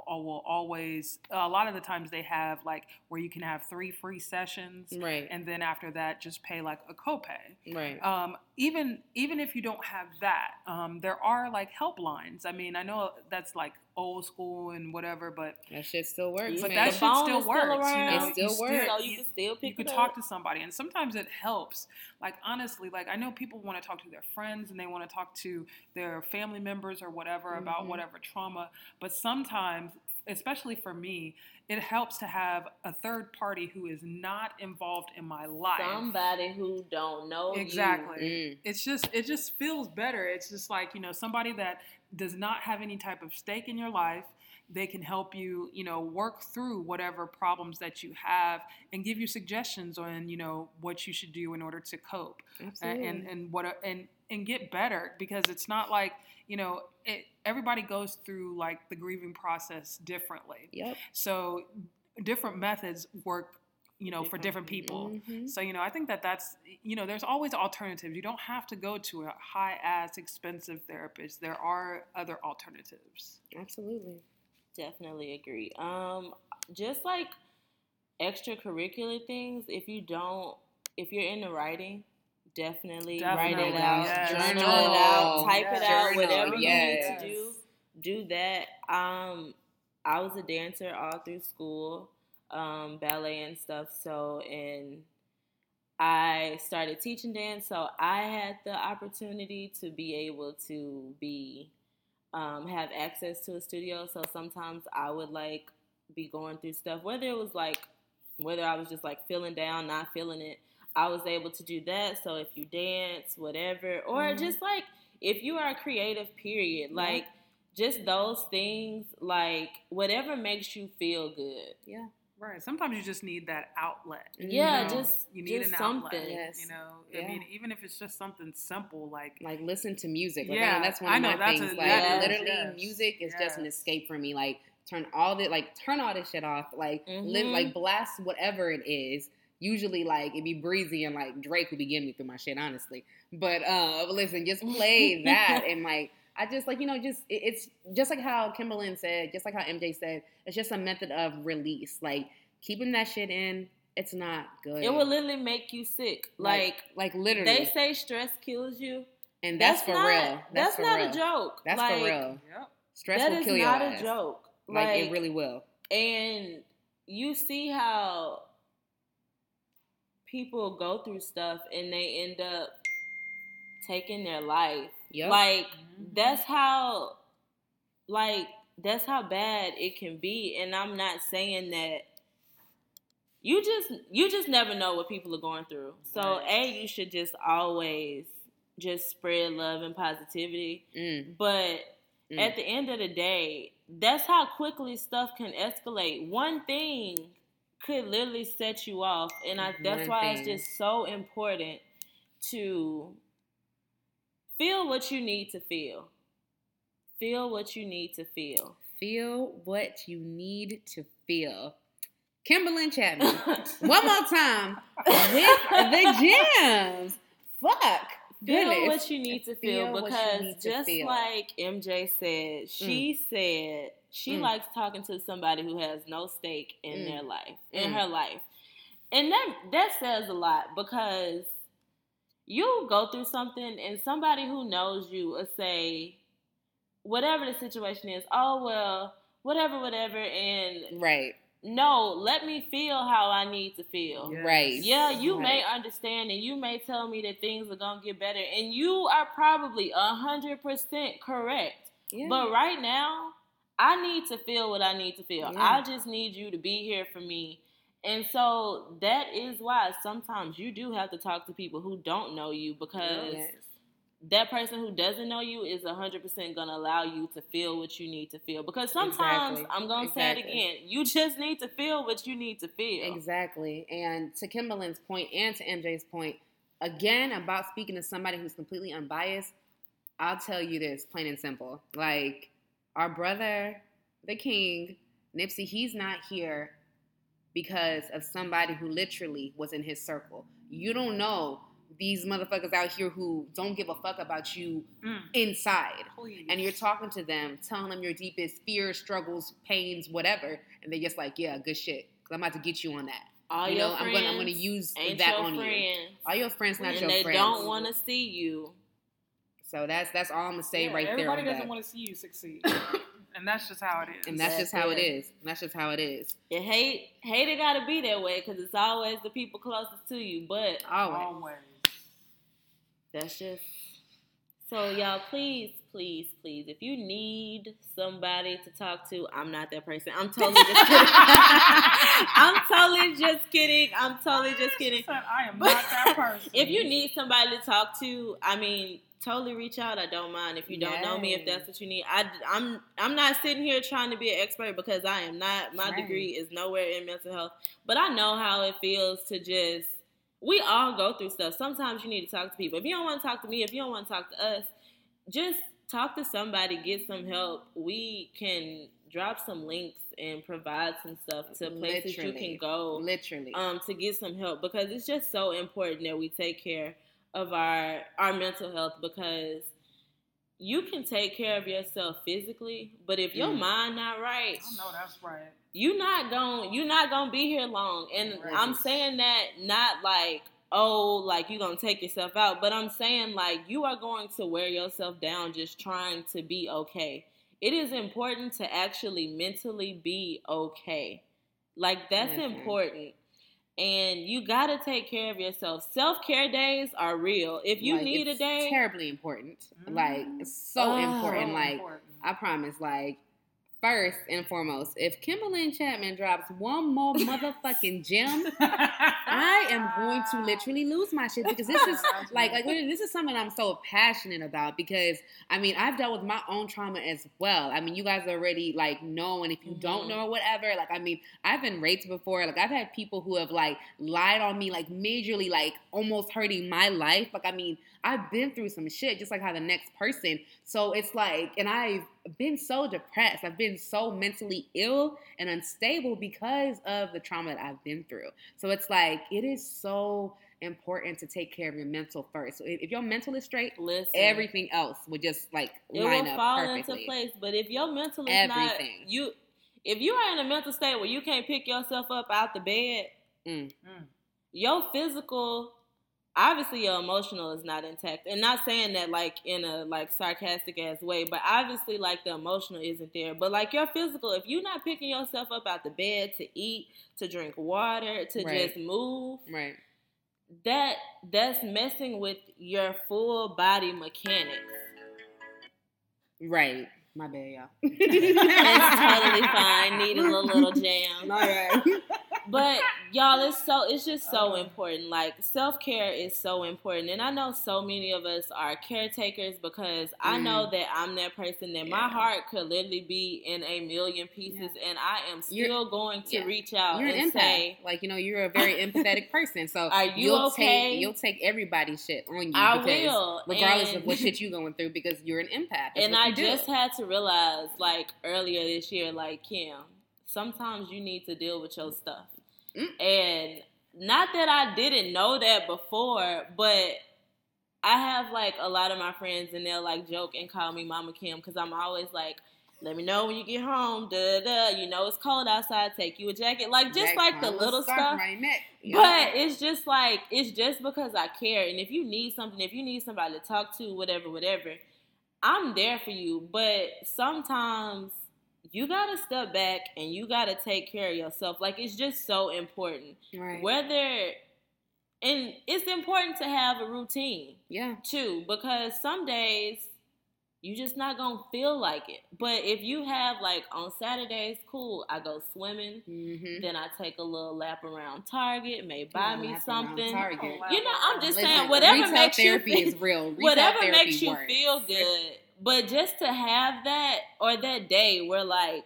will always, a lot of the times they have like where you can have 3 free sessions, right? And then after that, just pay like a copay, right? Even if you don't have that, there are like helplines. I mean, I know that's like old school and whatever, but that shit still works. But that shit still works. It still works. So you can still pick it up. You can talk to somebody, and sometimes it helps. Like, honestly, like I know people want to talk to their friends and they want to talk to their family members or whatever about whatever trauma, but sometimes, especially for me, it helps to have a third party who is not involved in my life. Somebody who don't know exactly. You. Mm. It just feels better. It's just like, you know, somebody that does not have any type of stake in your life. They can help you, you know, work through whatever problems that you have and give you suggestions on, you know, what you should do in order to cope. Absolutely. and get better, because it's not like, you know, everybody goes through like the grieving process differently. Yep. So different methods work, you know, for different people. Mm-hmm. So, you know, I think that that's, you know, there's always alternatives. You don't have to go to a high-ass expensive therapist. There are other alternatives. Absolutely. Definitely agree. Just like extracurricular things, if you're into writing, definitely write it out, yes. Journal it out, type yes. it out, whatever yes. you need to do that. I was a dancer all through school. Ballet and stuff. So, and I started teaching dance. So I had the opportunity to be able to be, have access to a studio. So sometimes I would like be going through stuff, whether I was just like feeling down, not feeling it, I was able to do that. So if you dance, whatever, or just like, if you are a creative period, like just those things, like whatever makes you feel good. Yeah. Right. Sometimes you just need that outlet. Yeah, you know? you need an outlet. Something. Yes. You know, yeah. I mean, even if it's just something simple, like listen to music. Like, yeah, I know, that's one of my things. Music is just an escape for me. Like, turn all this shit off. Like, live, like blast whatever it is. Usually, like it'd be breezy and like Drake would be getting me through my shit, honestly. But listen, just play that and like. I just like, you know, just it's just like how Kimberlyn said, just like how MJ said, it's just a method of release. Like keeping that shit in, it's not good. It will literally make you sick. Like literally. They say stress kills you, and that's for real. That's not a joke. That's for real. Stress will kill your ass. That is not a joke. Like it really will. And you see how people go through stuff and they end up taking their life. Yep. Like that's how bad it can be, and I'm not saying that you just never know what people are going through. So you should just always just spread love and positivity. But at the end of the day, that's how quickly stuff can escalate. One thing could literally set you off. And that's why it's just so important to feel what you need to feel. Feel what you need to feel. Feel what you need to feel. Kimberlyn Chapman, one more time with the gems. Fuck. Feel what you need to feel because just like MJ said, she likes talking to somebody who has no stake in their life, in her life. And that says a lot because you go through something and somebody who knows you will say, whatever the situation is, oh, well, whatever, and... Right. No, let me feel how I need to feel. Yes. Right. Yeah, you may understand and you may tell me that things are going to get better. And you are probably 100% correct. Yeah. But right now, I need to feel what I need to feel. Yeah. I just need you to be here for me. And so that is why sometimes you do have to talk to people who don't know you because... Yes. That person who doesn't know you is 100% going to allow you to feel what you need to feel. Because sometimes, I'm going to say it again, you just need to feel what you need to feel. Exactly. And to Kimberlyn's point and to MJ's point, again, about speaking to somebody who's completely unbiased, I'll tell you this, plain and simple. Like, our brother, the king, Nipsey, he's not here because of somebody who literally was in his circle. You don't know these motherfuckers out here who don't give a fuck about you inside. Please. And you're talking to them, telling them your deepest fears, struggles, pains, whatever, and they're just like, yeah, good shit, because I'm about to get you on that. All you know, I'm gonna use that on you. All your friends, not your friends. And they don't want to see you. So that's all I'm going to say right there on that. Everybody doesn't want to see you succeed. And that's just how it is. And that's just how it is. And that's just how it is. You hate it got to be that way, because it's always the people closest to you, but... Always. That's just... So, y'all, please, if you need somebody to talk to, I'm not that person. I'm totally just kidding. I'm totally just kidding. Said, I am not that person. If you need somebody to talk to, I mean, totally reach out. I don't mind. If you don't know me, if that's what you need. I'm not sitting here trying to be an expert because I am not. My degree is nowhere in mental health. But I know how it feels to just... We all go through stuff. Sometimes you need to talk to people. If you don't want to talk to me, if you don't want to talk to us, just talk to somebody, get some help. We can drop some links and provide some stuff to places you can go to get some help because it's just so important that we take care of our mental health because you can take care of yourself physically, but if your mind not right, I know that's right. You're not gonna be here long. And right. I'm saying that not like, oh, like you're gonna take yourself out, but I'm saying like you are going to wear yourself down just trying to be okay. It is important to actually mentally be okay. Like that's important. And you got to take care of yourself. Self-care days are real. If you need a day. It's terribly important. Like, so important. Like, important. I promise. Like, first and foremost, if Kimberlyn Chapman drops one more motherfucking gem, I am going to literally lose my shit. Because this is, like this is something I'm so passionate about. Because, I mean, I've dealt with my own trauma as well. I mean, you guys already, like, know. And if you don't know or whatever, like, I mean, I've been raped before. Like, I've had people who have, like, lied on me, like, majorly, like, almost hurting my life. Like, I mean, I've been through some shit, just like how the next person. So it's like, and I've been so depressed. I've been so mentally ill and unstable because of the trauma that I've been through. So it's like, it is so important to take care of your mental first. So if your mental is straight, everything else would just like line up perfectly. It will fall into place. But if your mental is not, if you are in a mental state where you can't pick yourself up out the bed, your physical... Obviously, your emotional is not intact. And not saying that, like, in a, like, sarcastic-ass way. But obviously, like, the emotional isn't there. But, like, your physical, if you're not picking yourself up out the bed to eat, to drink water, to just move. Right. That's messing with your full body mechanics. Right. My bad, y'all. It's totally fine. Needed a little jam. All right. But y'all, it's just so important. Like, self-care is so important. And I know so many of us are caretakers because I know that I'm that person that my heart could literally be in a million pieces and I am still going to reach out and say, like, you know, you're a very empathetic person. So you'll okay? You'll take everybody's shit on you. I will. Regardless of what shit you're going through, because you're an empath. That's and I just had to realize, like, earlier this year, like, Kim, sometimes you need to deal with your stuff. And not that I didn't know that before, but I have, like, a lot of my friends, and they'll, like, joke and call me Mama Kim because I'm always like, let me know when you get home, you know it's cold outside, take you a jacket. Like, just, like, the little stuff. But it's just, like, it's just because I care. And if you need something, if you need somebody to talk to, whatever, I'm there for you. But sometimes you got to step back and you got to take care of yourself. Like, it's just so important. Right. And it's important to have a routine. Yeah. Too, because some days you just not going to feel like it. But if you have, like, on Saturdays, cool, I go swimming. Mm-hmm. Then I take a little lap around Target, may buy me something. Oh, wow. You know, I'm just saying, whatever makes you feel good. But just to have that, or that day where, like,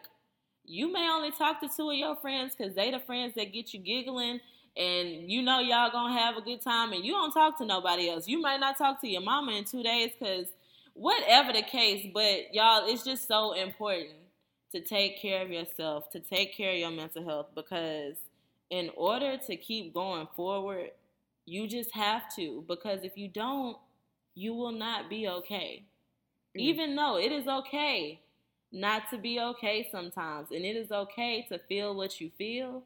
you may only talk to two of your friends because they the friends that get you giggling, and you know y'all going to have a good time, and you don't talk to nobody else. You might not talk to your mama in 2 days because whatever the case. But, y'all, it's just so important to take care of yourself, to take care of your mental health, because in order to keep going forward, you just have to, because if you don't, you will not be okay. Even though it is okay not to be okay sometimes, and it is okay to feel what you feel,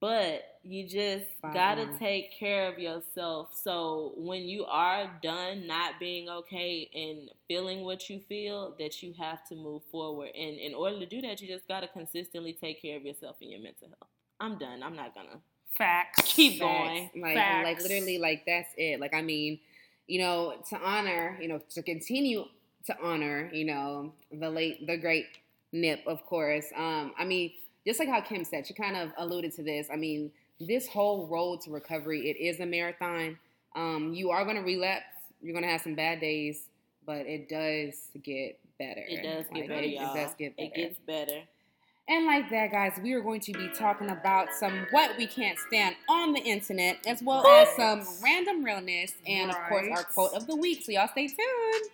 but you just gotta take care of yourself. So when you are done not being okay and feeling what you feel, that you have to move forward. And in order to do that, you just gotta consistently take care of yourself and your mental health. I'm done. I'm not gonna keep going. Like literally, like, that's it. Like, I mean, you know, to continue to honor, you know, the great Nip, of course. I mean, just like how Kim said, she kind of alluded to this. I mean, this whole road to recovery, it is a marathon. You are going to relapse. You're going to have some bad days, but it does get better. It does get better, y'all. It does get better. It gets better. And like that, guys, we are going to be talking about some what we can't stand on the internet, as well as some random realness, and of course, our quote of the week. So y'all stay tuned.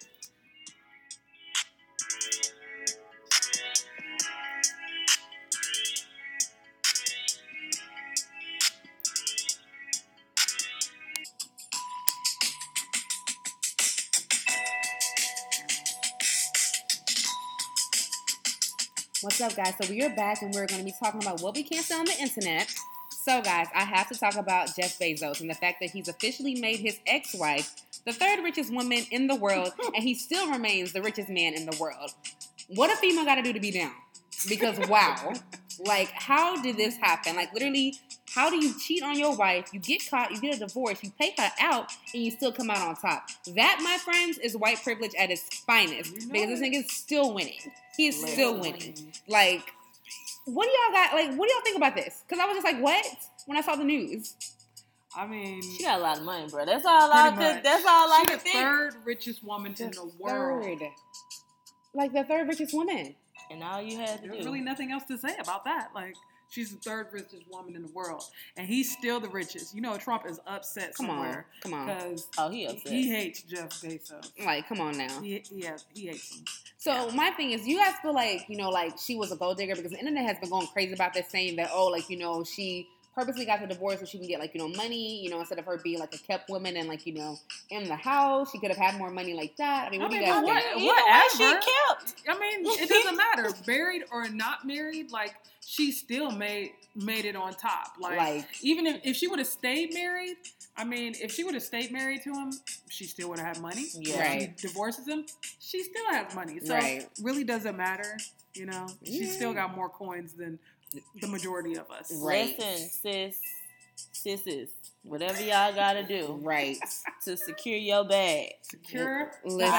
What's up, guys? So we are back, and we're going to be talking about what we can't stand on the internet. So, guys, I have to talk about Jeff Bezos and the fact that he's officially made his ex-wife the third richest woman in the world, and he still remains the richest man in the world. What a female got to do to be down? Because, wow. Like, how did this happen? Like, literally, how do you cheat on your wife, you get caught, you get a divorce, you pay her out, and you still come out on top? That, my friends, is white privilege at its finest, because this nigga's still winning. He is still winning. Like, what do y'all got? Like, what do y'all think about this? Because I was just like, what? When I saw the news. I mean, she got a lot of money, bro. That's all I could think. She's the third richest woman in the world. Like, the third richest woman. And all you had to do. There's really nothing else to say about that. Like, she's the third richest woman in the world, and he's still the richest. You know, Trump is upset somewhere. Come on. Because he upset. He hates Jeff Bezos. Like, come on now. He hates him. So my thing is, you guys feel like, you know, like, she was a gold digger, because the internet has been going crazy about this, saying that, oh, like, you know, she purposely got the divorce so she can get, like, you know, money, you know, instead of her being, like, a kept woman and, like, you know, in the house. She could have had more money like that. I mean, what do you guys think? Whatever. She kept. I mean, it doesn't matter. Married or not married, like, she still made it on top. Like even if she would have stayed married, I mean, if she would have stayed married to him, she still would have had money. Yeah. Right. If she divorces him, she still has money. So it really doesn't matter, you know. She still got more coins than the majority of us. Right. Listen, sis. Whatever y'all gotta do, right, to secure your bag. Secure. Listen,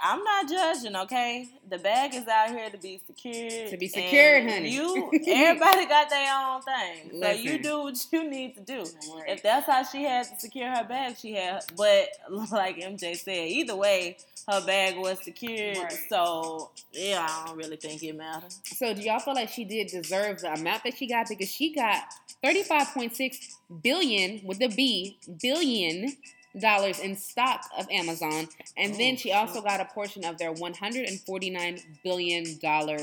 I'm not judging, okay? The bag is out here to be secured. To be secured, honey. You, everybody got their own thing, listen. So you do what you need to do. Right. If that's how she had to secure her bag, she had. But like MJ said, either way, her bag was secured. Right. So yeah, I don't really think it mattered. So do y'all feel like she did deserve the amount that she got, because she got $35.6 billion with the B $billion in stock of Amazon, and then she also got a portion of their $149 billion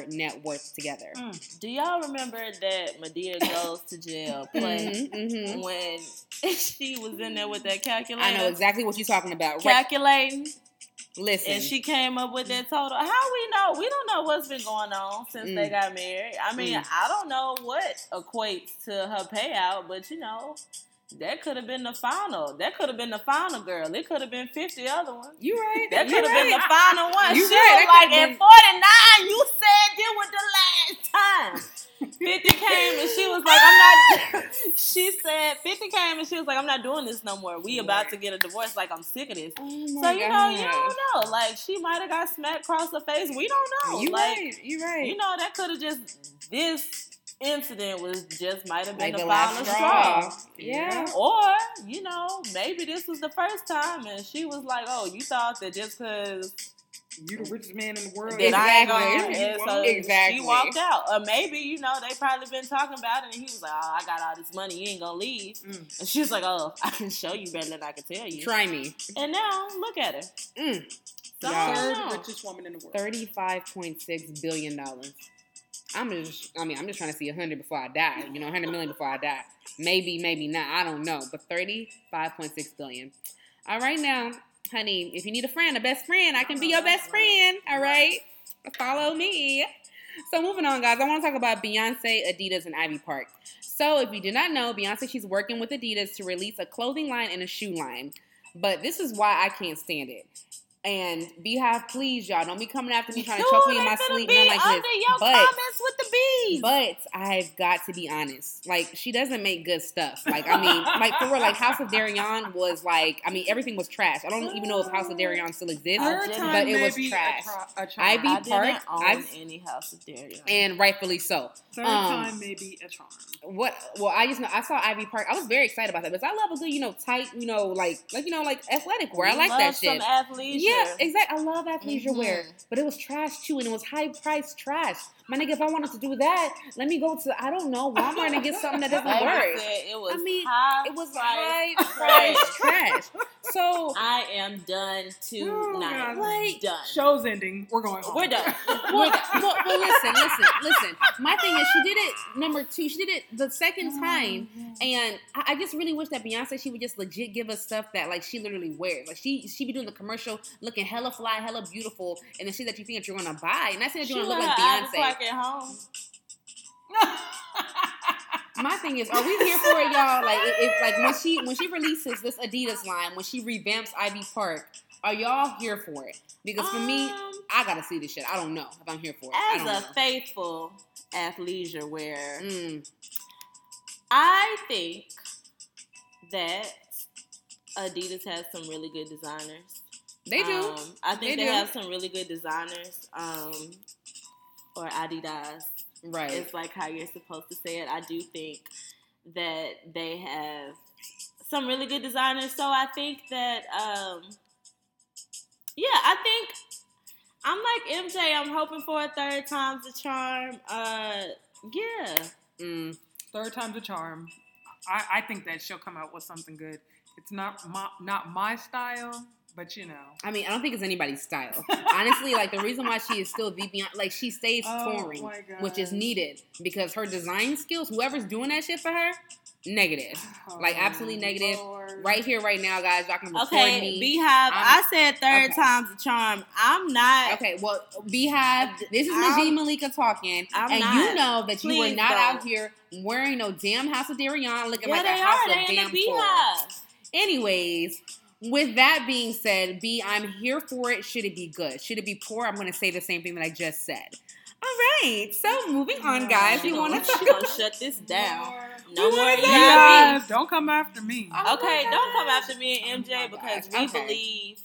net worth together. Do y'all remember that Madea Goes to Jail play when she was in there with that calculator? I know exactly what you're talking about. Calculating. Listen. And she came up with that total. How we know? We don't know what's been going on since they got married. I mean, I don't know what equates to her payout, but you know, that could have been the final. That could have been the final, girl. It could have been 50 other ones. You right. That could have been the final one. You she right. was that like, at 49, you said it was the last time. 50 came and she was like, I'm not. She said 50 came and she was like, I'm not doing this no more. We about to get a divorce. Like, I'm sick of this. Oh so you know, you don't know. Like, she might have got smacked across the face. We don't know. You like, right. You right. You know, that could have just this incident was just might have been like the final straw. Yeah. Or you know, maybe this was the first time and she was like, oh, you thought that just because. You the richest man in the world. Exactly. She walked out. Or maybe, you know, they probably been talking about it and he was like, oh, I got all this money. You ain't going to leave. And she was like, oh, I can show you better than I can tell you. Try me. And now, look at her. Third richest woman in the world. $35.6 billion. I'm just trying to see 100 before I die. You know, 100 million before I die. Maybe not. I don't know. But $35.6 billion. All right, now. Honey, if you need a friend, a best friend, I can be your best friend. All right? Follow me. So moving on, guys. I want to talk about Beyoncé, Adidas, and Ivy Park. So if you do not know, Beyoncé, she's working with Adidas to release a clothing line and a shoe line. But this is why I can't stand it. And Beehive, please, y'all, don't be coming after me trying to choke me in my sleep. Be like under this. Your comments with the bees. But I've got to be honest. Like, she doesn't make good stuff. Like, I mean, like, for real, like, House of Darien was like, I mean, everything was trash. I don't even know if House of Darien still exists, but it was trash. Ivy Park. Didn't own any House of Darien. And rightfully so. Third time maybe a charm. What? Well, I just know, I saw Ivy Park. I was very excited about that because I love a good, you know, tight, you know, like athletic wear. I like that shit. Some athletes. Yeah. Yeah, exactly. I love athleisure wear, but it was trash too, and it was high-priced trash. My nigga, if I wanted to do that, let me go to, I don't know, Walmart and get something that doesn't work. It was high-priced trash. So I am done tonight. Like, done. Show's ending. We're going home. We're done. Well, listen. My thing is, she did it number two. She did it the second time, and I just really wish that Beyoncé, she would just legit give us stuff that, like, she literally wears. Like, she be doing the commercial looking hella fly, hella beautiful, and the shit that you think that you're going to buy. And I said that you're going to look like Beyoncé. At home. My thing is, are we here for it, y'all? Like, if like when she releases this Adidas line, when she revamps Ivy Park, are y'all here for it? Because for me, I gotta see this shit. I don't know if I'm here for it. As a faithful athleisure wearer, I think that Adidas has some really good designers. They do. I think they have some really good designers. Or Adidas. Right. It's like how you're supposed to say it. I do think that they have some really good designers. So I think that, I think I'm like MJ. I'm hoping for a third time's a charm. Third time's a charm. I think that she'll come out with something good. It's not my style. But, you know. I mean, I don't think it's anybody's style. Honestly, like, the reason why she is still the Beyonce, like, she stays touring, which is needed. Because her design skills, whoever's doing that shit for her, negative. Oh, like, absolutely negative. Lord. Right here, right now, guys. Y'all can record me. Beehive, I said third time's a charm. I'm not. Okay, well, Beehive, this is Majiid Malika talking. You know that you were not out here wearing no damn House of Darien looking like a House of damn Beehive. Anyways. With that being said, B, I'm here for it. Should it be good? Should it be poor? I'm going to say the same thing that I just said. All right. So moving on, guys. We want to shut this down. No more EIB. Don't come after me. Oh okay, don't come after me and MJ because we believe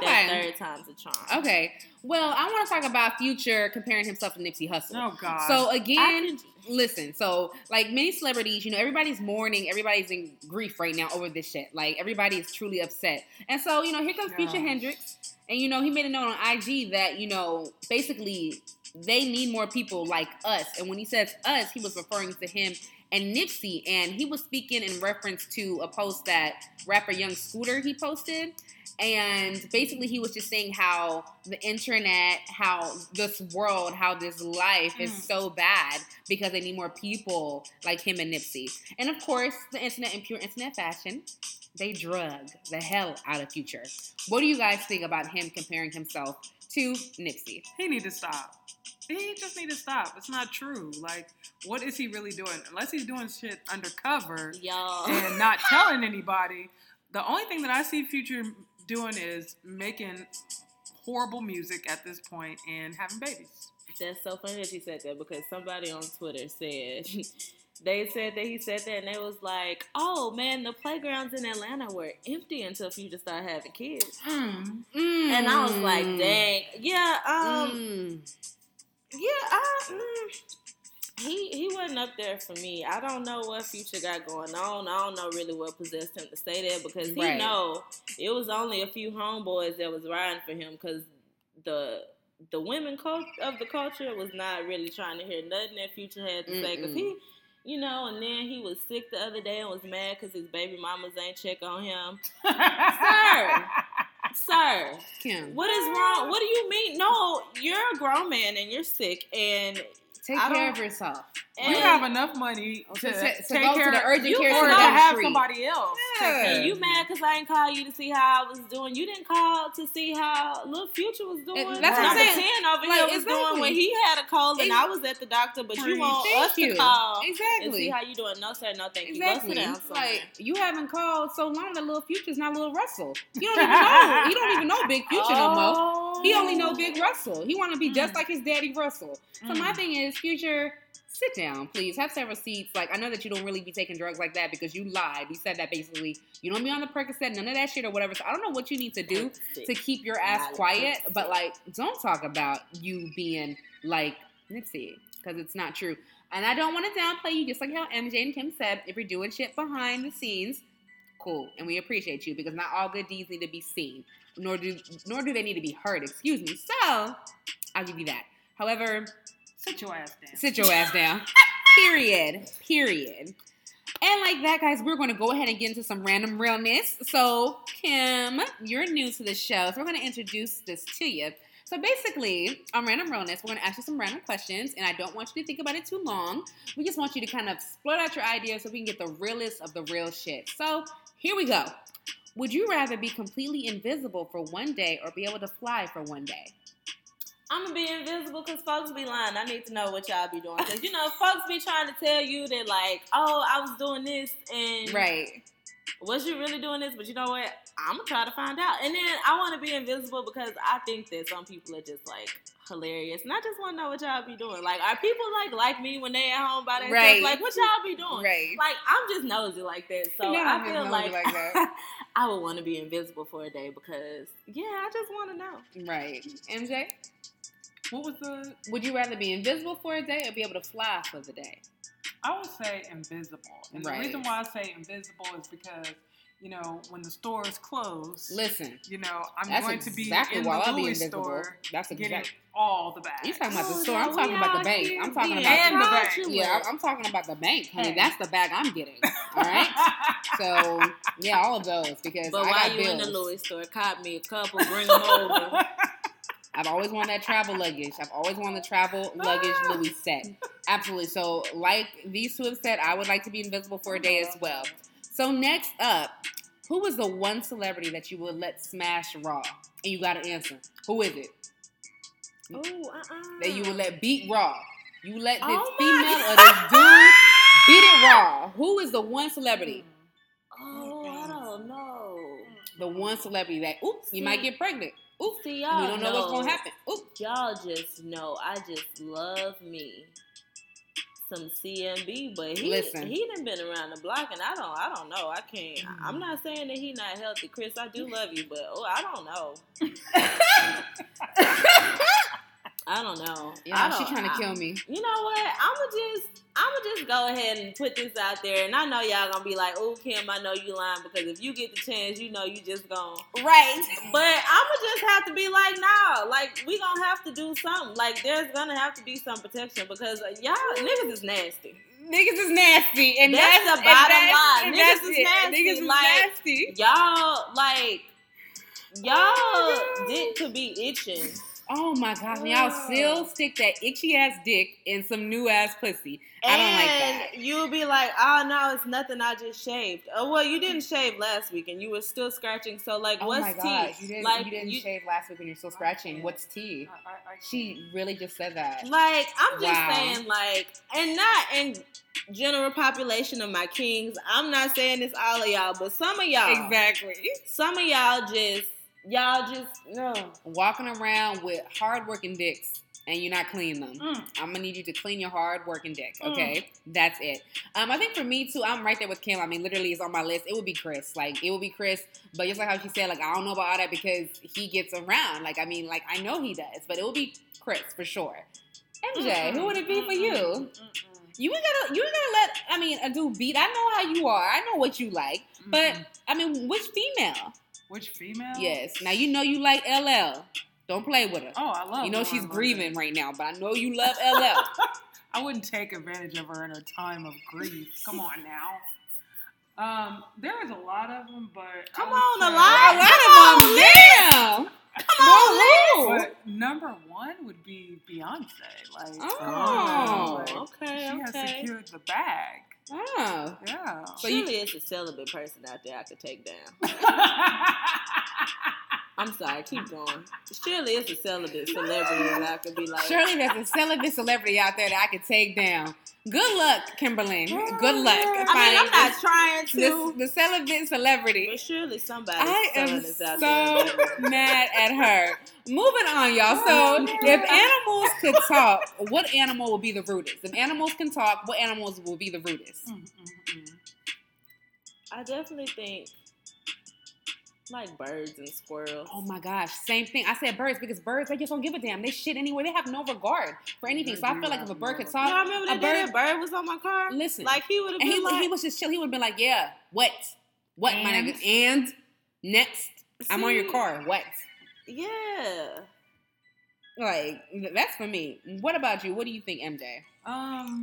that third time's a charm. Okay. Well, I want to talk about Future comparing himself to Nipsey Hussle. Oh, God. So, again, listen. So, like many celebrities, you know, everybody's mourning. Everybody's in grief right now over this shit. Like, everybody is truly upset. And so, you know, here comes Future Hendrix. And, you know, he made a note on IG that, you know, basically they need more people like us. And when he says us, he was referring to him and Nipsey. And he was speaking in reference to a post that rapper Young Scooter he posted. And basically, he was just saying how the internet, how this world, how this life is so bad because they need more people like him and Nipsey. And of course, the internet, in pure internet fashion, they drug the hell out of Future. What do you guys think about him comparing himself to Nipsey? He need to stop. He just need to stop. It's not true. Like, what is he really doing? Unless he's doing shit undercover and not telling anybody. The only thing that I see Future doing is making horrible music at this point and having babies. That's so funny that you said that because somebody on Twitter said, they said that he said that and they was like, oh man, the playgrounds in Atlanta were empty until Future started having kids. And I was like, dang. He wasn't up there for me. I don't know what Future got going on. I don't know really what possessed him to say that because he know it was only a few homeboys that was riding for him because the women of the culture was not really trying to hear nothing that Future had to say because he, you know, and then he was sick the other day and was mad because his baby mamas ain't check on him. Sir, Kim, what is wrong? What do you mean? No, you're a grown man and you're sick and... Take care of yourself. You have enough money to go to the urgent care center. Or to have somebody else. Yeah. You mad because I didn't call you to see how I was doing. You didn't call to see how Lil Future was doing. That's what I'm saying. Number 10 over here was doing when he had a cold and I was at the doctor, but you want us to call and see how you doing. No, sir. No, thank you. Go sit down somewhere. Like, you haven't called so long that Lil Future's not Lil Russell. You don't even know. You don't even know Big Future no more. He only know Big Russell. He want to be just like his daddy Russell. So my thing is, Future, sit down, please. Have several seats. Like, I know that you don't really be taking drugs like that because you lied. You said that basically. You don't be on the Percocet, none of that shit or whatever. So I don't know what you need to do to keep your ass quiet. But, like, don't talk about you being, like, Nipsey because it's not true. And I don't want to downplay you just like how MJ and Kim said. If you're doing shit behind the scenes, cool. And we appreciate you because not all good deeds need to be seen. Nor do they need to be heard. Excuse me. So, I'll give you that. However... Sit your ass down. Sit your ass down. Period. And like that, guys, we're going to go ahead and get into some random realness. So, Kim, you're new to the show, so we're going to introduce this to you. So basically, on Random Realness, we're going to ask you some random questions, and I don't want you to think about it too long. We just want you to kind of explode out your ideas so we can get the realest of the real shit. So, here we go. Would you rather be completely invisible for one day or be able to fly for one day? I'm going to be invisible because folks be lying. I need to know what y'all be doing. Because, you know, folks be trying to tell you that, like, oh, I was doing this and... Right. Was you really doing this? But you know what? I'm going to try to find out. And then I want to be invisible because I think that some people are just, like, hilarious. And I just want to know what y'all be doing. Like, are people, like me when they at home by themselves? Right. Like, what y'all be doing? Right. Like, I'm just nosy like that. So yeah, I feel like that. I would want to be invisible for a day because, yeah, I just want to know. Right. MJ? What was the... Would you rather be invisible for a day or be able to fly for the day? I would say invisible. And the reason why I say invisible is because, you know, when the store is closed... Listen. You know, I'm going to be in the Louis store getting all the bags. You're talking about the store. I'm talking about the bank. I'm talking about the bank. Yeah, I'm talking about the bank, honey. That's the bag I'm getting. All right? So, yeah, all of those because but I got bills. But while you in the Louis store, cop me a couple, bring them over. I've always wanted that travel luggage. I've always wanted the travel luggage Louis set. Absolutely. So like these two have said, I would like to be invisible for a day as well. So next up, who is the one celebrity that you would let smash Raw? And you got to answer. Who is it? Oh, That you would let beat Raw. You let this female or this dude beat it Raw. Who is the one celebrity? Oh, I don't know. The one celebrity that, you might get pregnant. Oop, see, y'all we don't know what's going to happen. Oop. Y'all just know I just love me some CMB, but he done been around the block, and I don't know. I can't. I'm not saying that he not healthy, Chris. I do love you, but I don't know. I don't know. Yeah, she's trying to kill me. You know what? I'ma just go ahead and put this out there, and I know y'all gonna be like, "Oh, Kim, I know you lying," because if you get the chance, you know you just gonna right. But I'ma just have to be like, "Nah, like we gonna have to do something. Like there's gonna have to be some protection because y'all niggas is nasty. Niggas is nasty, and that's the bottom line. Niggas is nasty. Niggas is nasty. Y'all dick could be itching." Oh my gosh, and y'all still stick that itchy ass dick in some new ass pussy. I don't like that. And you'll be like, oh no, it's nothing, I just shaved. Oh, well, you didn't shave last week and you were still scratching, so like, what's tea? Oh my gosh, you didn't shave last week and you're still scratching. What's tea? She really just said that. Like, I'm just saying, like, and not in general population of my kings, I'm not saying this all of y'all, but some of y'all. Exactly. Some of y'all just. Y'all just walking around with hard-working dicks and you not clean them. I'm gonna need you to clean your hard-working dick, okay? That's it. I think for me too, I'm right there with Kim. I mean, literally, it's on my list. It would be Chris. Like it would be Chris. But just like how she said, like I don't know about all that because he gets around. Like I mean, like I know he does, but it would be Chris for sure. MJ, who would it be for you? You gotta let. I mean, a dude beat. I know how you are. I know what you like. But I mean, which female? Which female? Yes. Now, you know you like LL. Don't play with her. Oh, I love her. You know she's grieving right now, but I know you love LL. I wouldn't take advantage of her in her time of grief. Come on now. There is a lot of them, but... Come on, a lot of them. Damn! Come on, Liz. But number one would be Beyonce. Like, She has secured the bag. Oh. Yeah. So surely it's a celibate person out there I could take down. I'm sorry, keep going. Surely it's a celibate celebrity that I could be like. Surely there's a celibate celebrity out there that I could take down. Good luck, Kimberlyn. Good luck. I'm not trying to. The celibate celebrity. But surely somebody is out there. I am so mad at her. Moving on, y'all. So if animals could talk, what animal would be the rudest? If animals can talk, what animals will be the rudest? I definitely think like birds and squirrels. Oh my gosh, same thing. I said birds because birds, they just don't give a damn. They shit anyway. They have no regard for anything. So I feel like if a bird could talk, I remember that bird was on my car. Listen, like he would have been like, he was just chill. He would have been like, yeah, what, my nigga, and next, see, I'm on your car. What? Yeah. Like that's for me. What about you? What do you think, MJ? I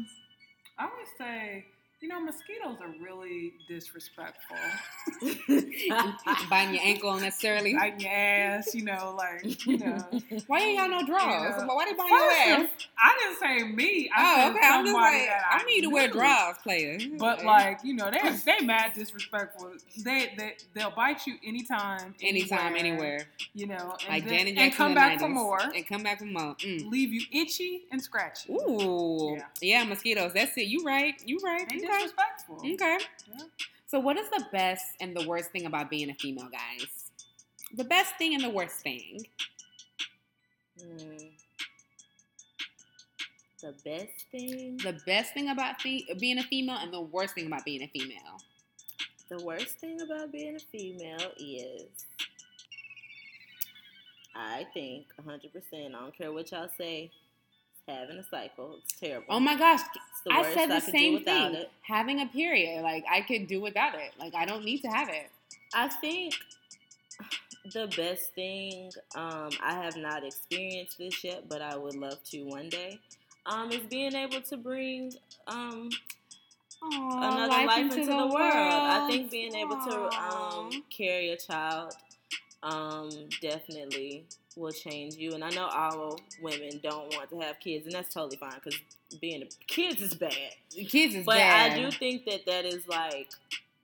would say, you know, mosquitoes are really disrespectful. Biting your ankle unnecessarily. Biting your ass, you know. Why ain't y'all no draws? You know, why they biting your ass? I didn't say me. I said I'm just like, I need to wear draws, player. But like, you know, they mad disrespectful. They'll bite you anytime, anywhere. You know, and come back for more. Leave you itchy and scratchy. Ooh. Yeah, mosquitoes. That's it. You right. They disrespectful. Okay. Yeah. So what is the best and the worst thing about being a female, guys? The best thing and the worst thing. The best thing? The best thing about being a female and the worst thing about being a female. The worst thing about being a female is, I think, 100%, I don't care what y'all say, having a cycle. It's terrible. Oh my gosh. I said the same thing. Having a period. Like, I could do without it. Like, I don't need to have it. I think the best thing, I have not experienced this yet, but I would love to one day, is being able to bring another life into the world. I think being able to carry a child definitely will change you. And I know all women don't want to have kids, and that's totally fine because kids is bad. But I do think that is like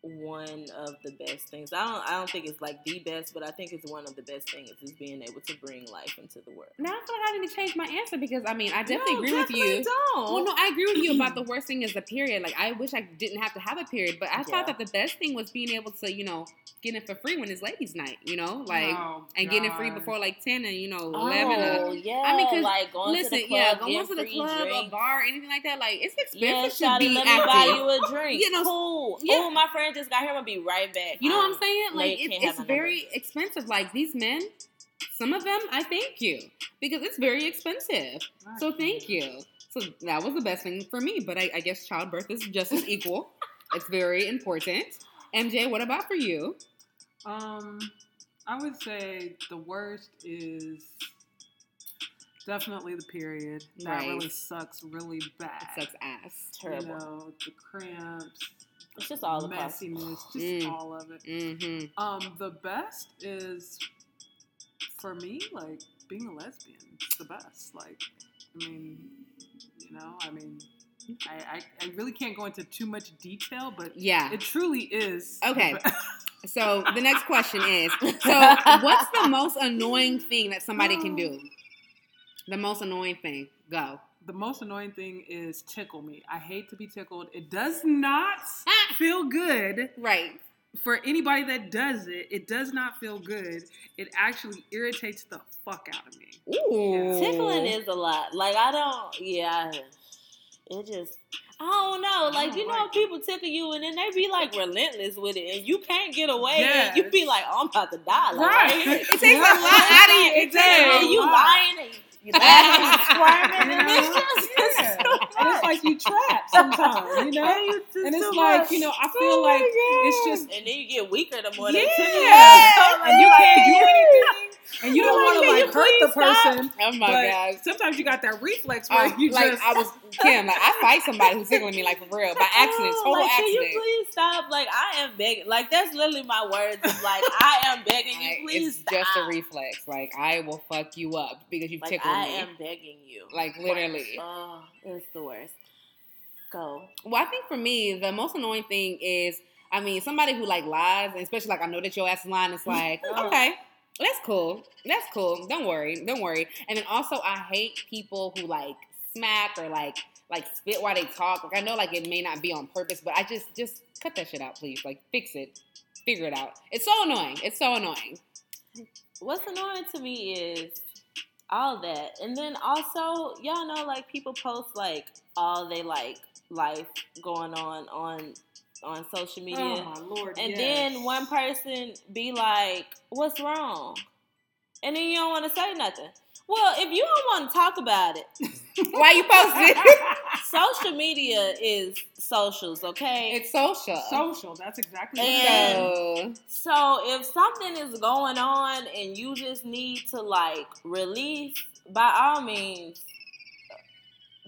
one of the best things. I don't think it's like the best, but I think it's one of the best things is being able to bring life into the world. Now I feel like I need to change my answer because I mean I definitely agree with you. Don't. Well, no, I agree with you about the worst thing is the period. Like I wish I didn't have to have a period, but I thought that the best thing was being able to, you know, get it for free when it's ladies' night. You know, like and getting it free before like 10 and you know 11. I mean, cause like going to the club, going to the club, drinks. A bar, anything like that. Like it's expensive to be active. Buy you a drink. You know, cool. Yeah. Oh, my friend just got here, I'm gonna be right back. You know what I'm saying? Like it's very expensive. Like these men, some of them, I thank you because it's very expensive. Right. So thank you. So that was the best thing for me. But I guess childbirth is just as equal. It's very important. MJ, what about for you? I would say the worst is definitely the period. That really sucks really bad. It sucks ass. Terrible. You know, the cramps. It's just all the messiness, just all of it. Mm-hmm. The best is for me, like being a lesbian. It's the best. Like, I mean, you know, I mean, I really can't go into too much detail, but it truly is. Okay. So the next question is: so, what's the most annoying thing that somebody can do? The most annoying thing. Go. The most annoying thing is tickle me. I hate to be tickled. It does not feel good. Right. For anybody that does it, it does not feel good. It actually irritates the fuck out of me. Ooh. Yeah. Tickling is a lot. Like, I don't, it just, I don't know. Like, you know, people tickle you and then they be like relentless with it and you can't get away. Yes. And you be like, oh, I'm about to die. Like, right. It takes a lot out of you. It does. And you lying and you laughing and squirming, and it's like you trapped sometimes, you know. And it's like, you know, I feel like it's just, and then you get weaker the more they tickle you, and you can't do anything, and you don't want to like hurt the person. Oh my gosh! Sometimes you got that reflex where you like just, like I fight somebody who's tickling me like for real by accident, total accident. Can you please stop? Like I am begging. Like that's literally my words. Is like I am begging you, please stop. It's just a reflex. Like I will fuck you up because you've tickled. I am begging you. Like, literally. Oh, it's the worst. Go. Well, I think for me, the most annoying thing is, I mean, somebody who, like, lies, and especially, like, I know that your ass is lying. It's like, okay, that's cool. That's cool. Don't worry. Don't worry. And then also, I hate people who, like, smack or, like spit while they talk. Like, I know, like, it may not be on purpose, but I just cut that shit out, please. Like, fix it. Figure it out. It's so annoying. It's so annoying. What's annoying to me is all that. And then also, y'all know, like, people post, like, all they, like, life going on social media. Oh, my Lord, and then one person be like, what's wrong? And then you don't want to say nothing. Well, if you don't want to talk about it, why you post it? Social media is socials, okay? It's social. Social, that's exactly what. So if something is going on and you just need to, like, release, by all means,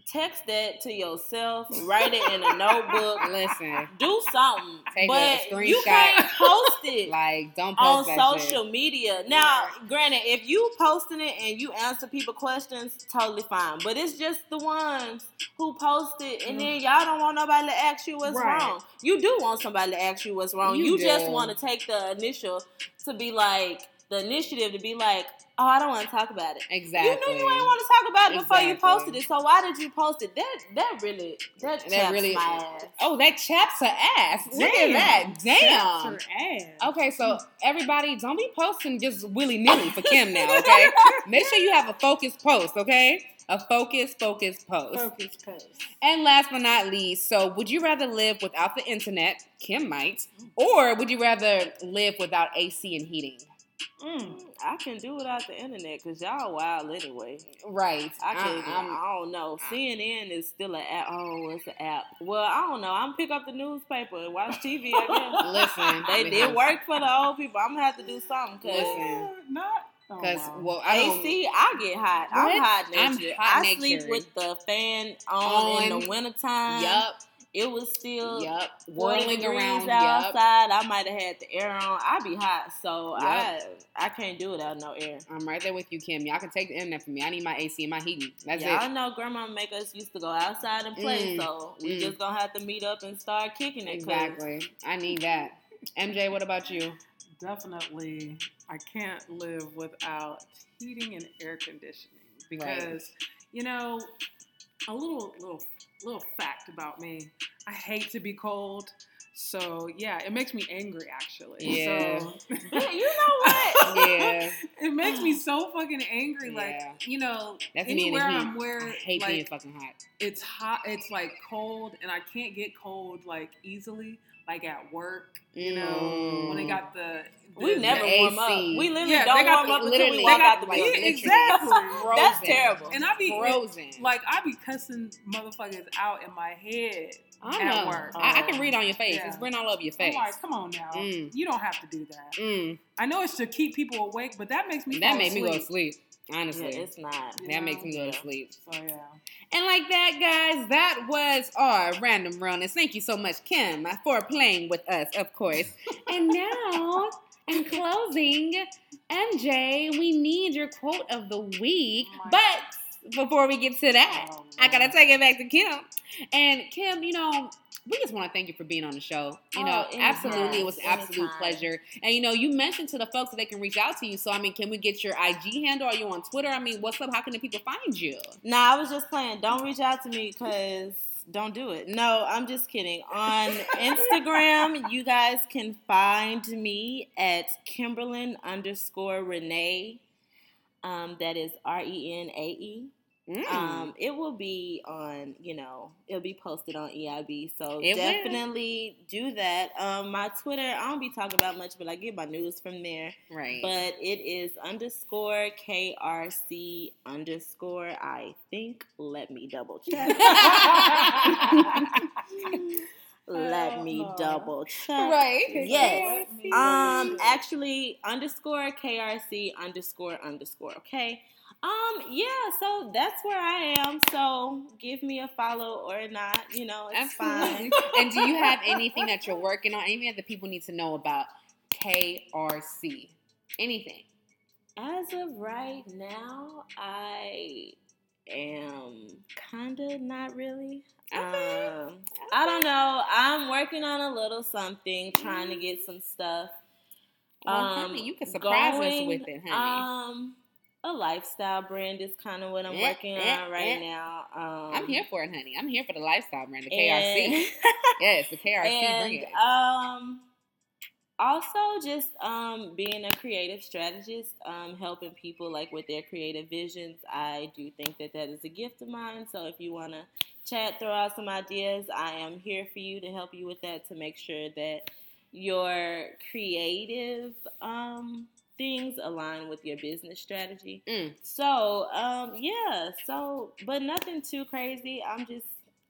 text that to yourself, write it in a notebook. Listen. Do something. Take but you can't post it like, don't post on that social media. Now, granted, if you posting it and you answer people questions, totally fine. But it's just the ones who post it and then y'all don't want nobody to ask you what's wrong. You do want somebody to ask you what's wrong. You just want to take the initiative to be like, oh, I don't want to talk about it. Exactly. You knew you ain't want to talk about it before you posted it. So why did you post it? That really chaps my ass. Oh, that chaps her ass. Damn. Look at that. Damn. Chaps her ass. Okay, so everybody, don't be posting just willy-nilly for Kim now, okay? Make sure you have a focused post, okay? A focused post. Focused post. And last but not least, so would you rather live without the internet? Kim might. Or would you rather live without AC and heating? I can do without the internet because y'all wild anyway. Right. I don't know. CNN is still an app. Oh, it's an app. Well, I don't know. I'm pick up the newspaper and watch TV again. Listen. They did work for the old people. I'm going to have to do something. AC, I get hot. I'm hot nature. I sleep with the fan on in the wintertime. Yup. It was still whirling around outside. I might have had the air on. I be hot, so I can't do it out no air. I'm right there with you, Kim. Y'all can take the internet from me. I need my AC and my heating. That's it. Y'all know Grandma make us used to go outside and play, so we just gonna have to meet up and start kicking it. Exactly. Cause I need that. MJ, what about you? Definitely, I can't live without heating and air conditioning because, you know, a little fact about me. I hate to be cold. So, yeah, it makes me angry, actually. Yeah. So, you know what? Yeah. It makes me so fucking angry. Yeah. Like, you know, that's anywhere I'm wearing. I hate being fucking hot. It's hot. It's, like, cold, and I can't get cold, like, easily. Like, at work, you know, when they got the we never the warm AC. Up. We literally don't warm up until we walk out the building. Like, exactly. That's terrible. And I be frozen. Like, I be cussing motherfuckers out in my head. I know. Work. I can read on your face. Yeah. It's written all over your face. I'm like, come on now. You don't have to do that. I know it's to keep people awake, but that makes me go to sleep. That makes me go to sleep. Honestly. Yeah, it's not. That makes me go to sleep. So, yeah. And like that, guys, that was our Random Realness. Thank you so much, Kim, for playing with us, of course. And now, in closing, MJ, we need your quote of the week. Oh, but before we get to that, I got to take it back to Kim. And Kim, you know, we just want to thank you for being on the show. You know, absolutely. It was an absolute pleasure. And, you know, you mentioned to the folks that they can reach out to you. So, I mean, can we get your IG handle? Are you on Twitter? I mean, what's up? How can the people find you? Nah, I was just playing. Don't reach out to me because don't do it. No, I'm just kidding. On Instagram, you guys can find me at Kimberlyn_Renee. That is Renae. It will be on, you know, it'll be posted on EIB, so definitely do that. My Twitter, I don't be talking about much, but I get my news from there. Right. But it is _KRC_ Let me double check. Let me double check. Right. Yes. Actually, _KRC__. Okay. Yeah, so that's where I am. So give me a follow or not, you know, it's fine. And do you have anything that you're working on? Anything that the people need to know about KRC? Anything? As of right now, I am kinda not really. Okay. I don't know. I'm working on a little something, trying to get some stuff. Well, honey, you can surprise us with it, honey. A lifestyle brand is kind of what I'm working on right now. I'm here for it, honey. I'm here for the lifestyle brand, the KRC. Yes, the KRC brand. Also, just being a creative strategist, helping people like with their creative visions. I do think that that is a gift of mine. So if you want to chat, throw out some ideas, I am here for you to help you with that, to make sure that your creative things align with your business strategy. So, yeah. So, but nothing too crazy.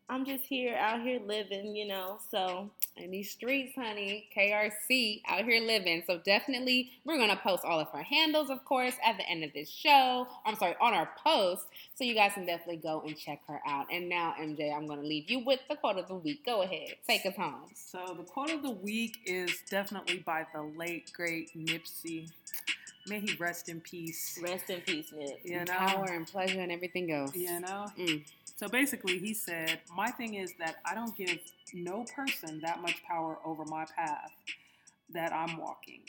I'm just here, out here living, you know. So, in these streets, honey, KRC, out here living. So, definitely, we're going to post all of our handles, of course, at the end of this show. I'm sorry, on our post. So, you guys can definitely go and check her out. And now, MJ, I'm going to leave you with the quote of the week. Go ahead. Take us home. So, the quote of the week is definitely by the late, great Nipsey. May he rest in peace. Rest in peace, Nip. You know? Power and pleasure and everything else. You know? So basically, he said, my thing is that I don't give no person that much power over my path that I'm walking.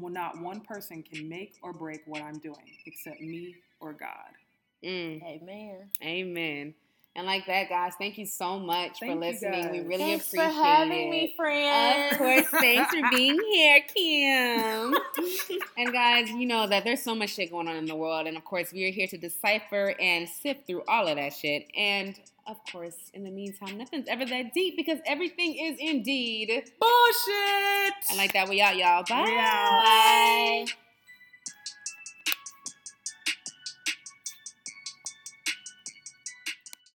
Well, not one person can make or break what I'm doing except me or God. Amen. Amen. And like that, guys, thank you so much for listening. We really appreciate it. Thanks for having me, friends. Of course, thanks for being here, Kim. And guys, you know that there's so much shit going on in the world. And of course, we are here to decipher and sift through all of that shit. And of course, in the meantime, nothing's ever that deep because everything is indeed bullshit. And like that, we out, y'all. Bye. Bye.